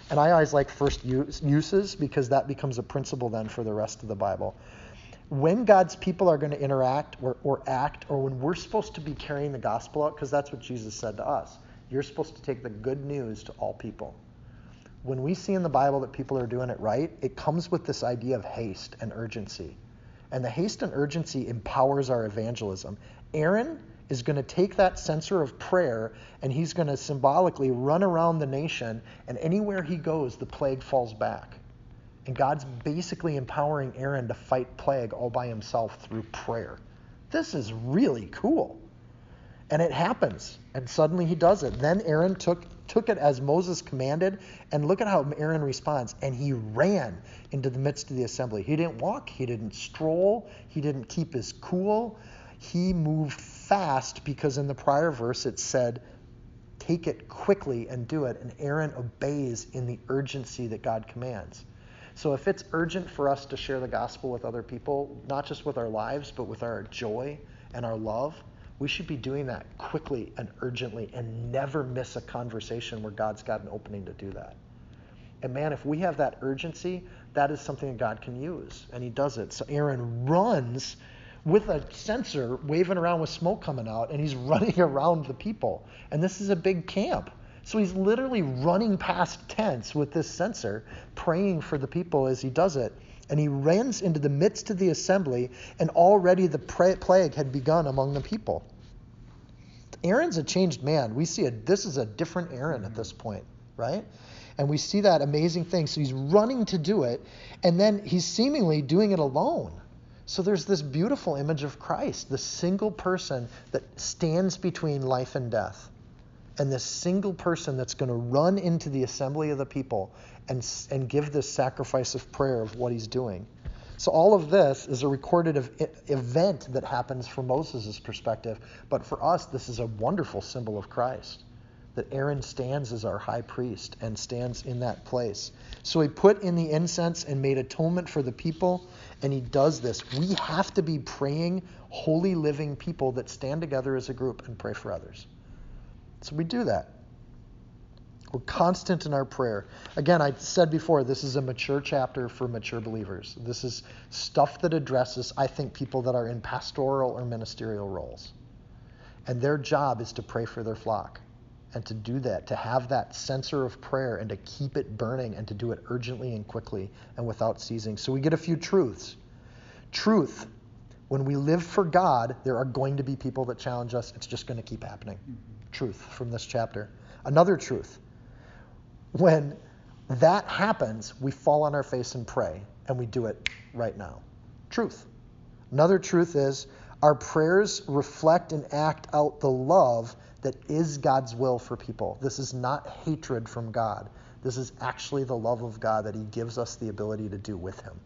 And I always like first use, uses because that becomes a principle then for the rest of the Bible. When God's people are going to interact or, or act, or when we're supposed to be carrying the gospel out, because that's what Jesus said to us. You're supposed to take the good news to all people. When we see in the Bible that people are doing it right, it comes with this idea of haste and urgency. And the haste and urgency empowers our evangelism. Aaron is going to take that censer of prayer, and he's going to symbolically run around the nation, and anywhere he goes, the plague falls back. And God's basically empowering Aaron to fight plague all by himself through prayer. This is really cool. And it happens. And suddenly he does it. Then Aaron took took it as Moses commanded. And look at how Aaron responds. And he ran into the midst of the assembly. He didn't walk. He didn't stroll. He didn't keep his cool. He moved fast because in the prior verse it said, take it quickly and do it. And Aaron obeys in the urgency that God commands. So if it's urgent for us to share the gospel with other people, not just with our lives, but with our joy and our love, we should be doing that quickly and urgently and never miss a conversation where God's got an opening to do that. And man, if we have that urgency, that is something that God can use, and he does it. So Aaron runs with a censer waving around with smoke coming out, and he's running around the people. And this is a big camp. So he's literally running past tents with this censer, praying for the people as he does it. And he runs into the midst of the assembly, and already the plague had begun among the people. Aaron's a changed man. We see it. This is a different Aaron at this point, right? And we see that amazing thing. So he's running to do it, and then he's seemingly doing it alone. So there's this beautiful image of Christ, the single person that stands between life and death. And this single person that's going to run into the assembly of the people and and give this sacrifice of prayer of what he's doing. So all of this is a recorded of event that happens from Moses' perspective. But for us, this is a wonderful symbol of Christ, that Aaron stands as our high priest and stands in that place. So he put in the incense and made atonement for the people, and he does this. We have to be praying, holy living people that stand together as a group and pray for others. So we do that. We're constant in our prayer. Again, I said before, this is a mature chapter for mature believers. This is stuff that addresses, I think, people that are in pastoral or ministerial roles. And their job is to pray for their flock. And to do that, to have that censer of prayer and to keep it burning and to do it urgently and quickly and without ceasing. So we get a few truths. Truth, when we live for God, there are going to be people that challenge us. It's just going to keep happening. Mm-hmm. Truth from this chapter. Another truth, when that happens, we fall on our face and pray, and we do it right now. Truth. Another truth is our prayers reflect and act out the love that is God's will for people. This is not hatred from God. This is actually the love of God that he gives us the ability to do with him.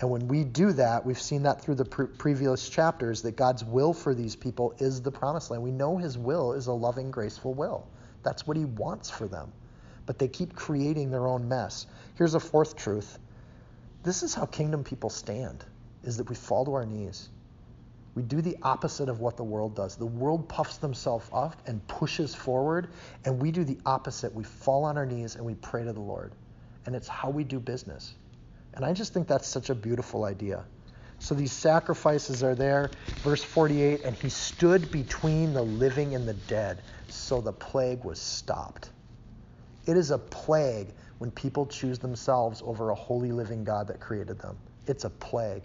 And when we do that, we've seen that through the pre- previous chapters, that God's will for these people is the promised land. We know his will is a loving, graceful will. That's what he wants for them. But they keep creating their own mess. Here's a fourth truth. This is how kingdom people stand, is that we fall to our knees. We do the opposite of what the world does. The world puffs themselves up and pushes forward, and we do the opposite. We fall on our knees and we pray to the Lord. And it's how we do business. And I just think that's such a beautiful idea. So these sacrifices are there. Verse forty-eight, and he stood between the living and the dead, so the plague was stopped. It is a plague when people choose themselves over a holy living God that created them. It's a plague.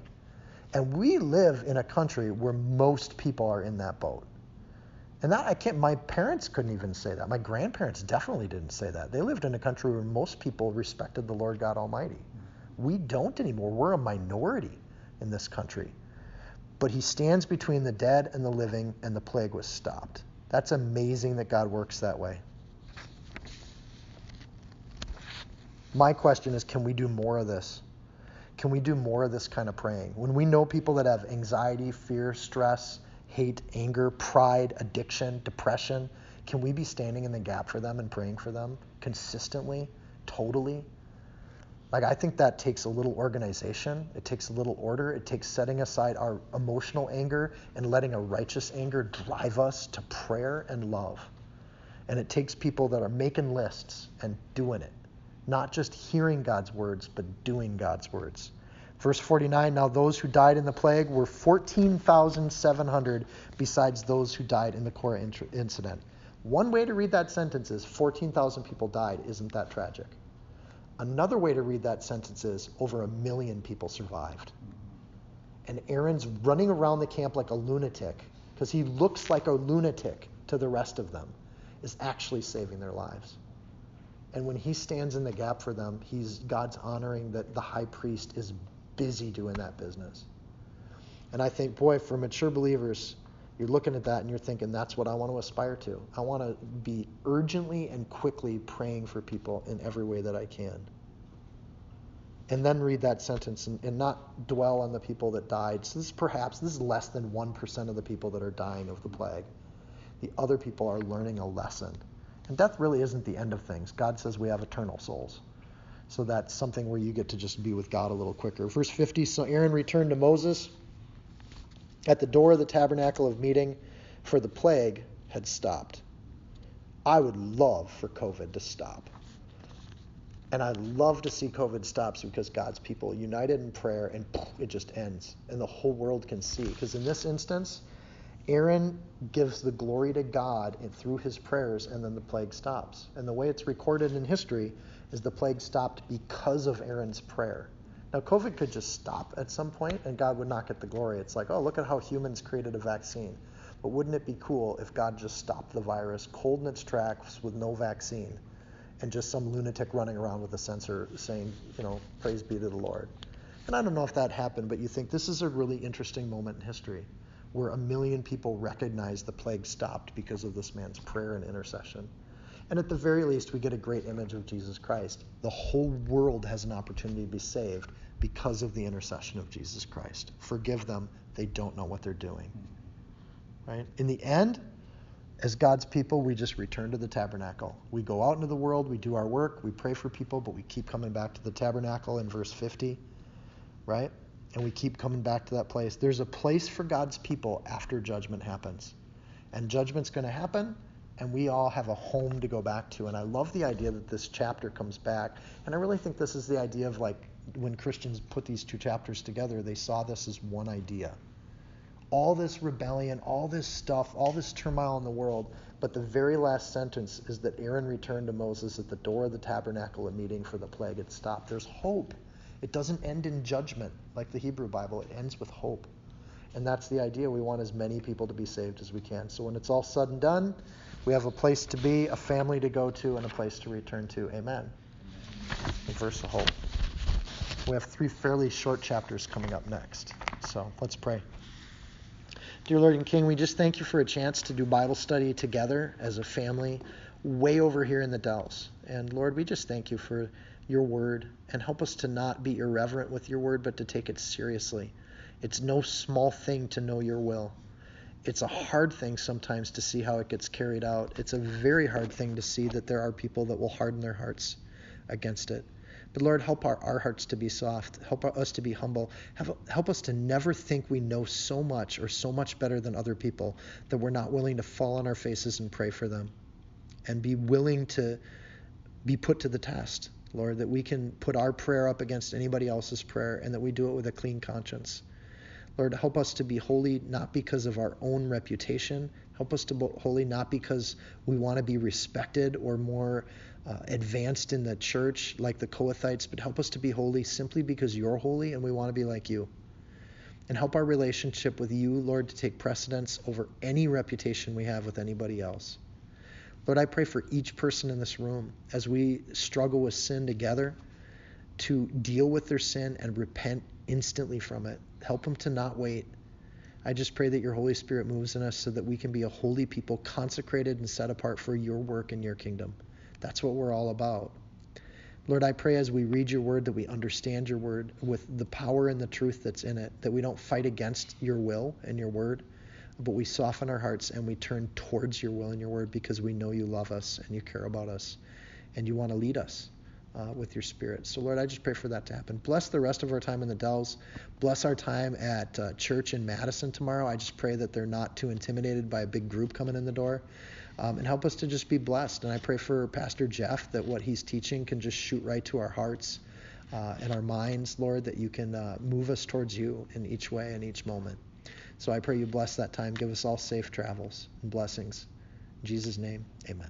And we live in a country where most people are in that boat. And that I can't, my parents couldn't even say that. My grandparents definitely didn't say that. They lived in a country where most people respected the Lord God Almighty. We don't anymore. We're a minority in this country. But he stands between the dead and the living, and the plague was stopped. That's amazing that God works that way. My question is, can we do more of this? Can we do more of this kind of praying? When we know people that have anxiety, fear, stress, hate, anger, pride, addiction, depression, can we be standing in the gap for them and praying for them consistently, totally? Like, I think that takes a little organization. It takes a little order. It takes setting aside our emotional anger and letting a righteous anger drive us to prayer and love. And it takes people that are making lists and doing it. Not just hearing God's words, but doing God's words. Verse forty-nine, now those who died in the plague were fourteen thousand seven hundred besides those who died in the Korah incident. One way to read that sentence is fourteen thousand people died. Isn't that tragic? Another way to read that sentence is over a million people survived. And Aaron's running around the camp like a lunatic because he looks like a lunatic to the rest of them, is actually saving their lives. And when he stands in the gap for them, he's God's honoring that the high priest is busy doing that business. And I think, boy, for mature believers, You're looking at that and you're thinking, that's what I want to aspire to. I want to be urgently and quickly praying for people in every way that I can. And then read that sentence and, and not dwell on the people that died. So this is perhaps, this is less than one percent of the people that are dying of the plague. The other people are learning a lesson. And death really isn't the end of things. God says we have eternal souls. So that's something where you get to just be with God a little quicker. Verse fifty, so Aaron returned to Moses at the door of the tabernacle of meeting, for the plague had stopped. I would love for COVID to stop. And I love to see COVID stops because God's people united in prayer and it just ends. And the whole world can see. Because in this instance, Aaron gives the glory to God and through his prayers, and then the plague stops. And the way it's recorded in history is the plague stopped because of Aaron's prayer. Now, COVID could just stop at some point and God would not get the glory. It's like, oh, look at how humans created a vaccine. But wouldn't it be cool if God just stopped the virus cold in its tracks with no vaccine? And just some lunatic running around with a censer saying, you know, praise be to the Lord. And I don't know if that happened, but you think this is a really interesting moment in history where a million people recognize the plague stopped because of this man's prayer and intercession. And at the very least, we get a great image of Jesus Christ. The whole world has an opportunity to be saved because of the intercession of Jesus Christ. Forgive them. They don't know what they're doing. Right? In the end, as God's people, we just return to the tabernacle. We go out into the world, we do our work, we pray for people, but we keep coming back to the tabernacle in verse fifty, right? And we keep coming back to that place. There's a place for God's people after judgment happens. And judgment's going to happen, and we all have a home to go back to. And I love the idea that this chapter comes back. And I really think this is the idea of, like, when Christians put these two chapters together, they saw this as one idea. All this rebellion, all this stuff, all this turmoil in the world, but the very last sentence is that Aaron returned to Moses at the door of the tabernacle, a meeting for the plague had stopped. There's hope. It doesn't end in judgment like the Hebrew Bible. It ends with hope. And that's the idea. We want as many people to be saved as we can. So when it's all said and done, we have a place to be, a family to go to, and a place to return to. Amen. The verse of hope. We have three fairly short chapters coming up next. So let's pray. Dear Lord and King, we just thank you for a chance to do Bible study together as a family way over here in the Dells. And Lord, we just thank you for your word, and help us to not be irreverent with your word, but to take it seriously. It's no small thing to know your will. It's a hard thing sometimes to see how it gets carried out. It's a very hard thing to see that there are people that will harden their hearts against it. But Lord, help our, our hearts to be soft. Help us to be humble. Help, help us to never think we know so much or so much better than other people that we're not willing to fall on our faces and pray for them and be willing to be put to the test, Lord, that we can put our prayer up against anybody else's prayer and that we do it with a clean conscience. Lord, help us to be holy not because of our own reputation. Help us to be holy not because we want to be respected or more Uh, advanced in the church like the Kohathites, but help us to be holy simply because you're holy and we want to be like you. And help our relationship with you, Lord, to take precedence over any reputation we have with anybody else. Lord, I pray for each person in this room as we struggle with sin together to deal with their sin and repent instantly from it. Help them to not wait. I just pray that your Holy Spirit moves in us so that we can be a holy people consecrated and set apart for your work in your kingdom. That's what we're all about. Lord, I pray as we read your word that we understand your word with the power and the truth that's in it, that we don't fight against your will and your word, but we soften our hearts and we turn towards your will and your word because we know you love us and you care about us and you want to lead us uh, with your spirit. So, Lord, I just pray for that to happen. Bless the rest of our time in the Dells. Bless our time at uh, church in Madison tomorrow. I just pray that they're not too intimidated by a big group coming in the door. Um, and help us to just be blessed. And I pray for Pastor Jeff that what he's teaching can just shoot right to our hearts uh, and our minds, Lord, that you can uh, move us towards you in each way and each moment. So I pray you bless that time. Give us all safe travels and blessings. In Jesus' name, amen.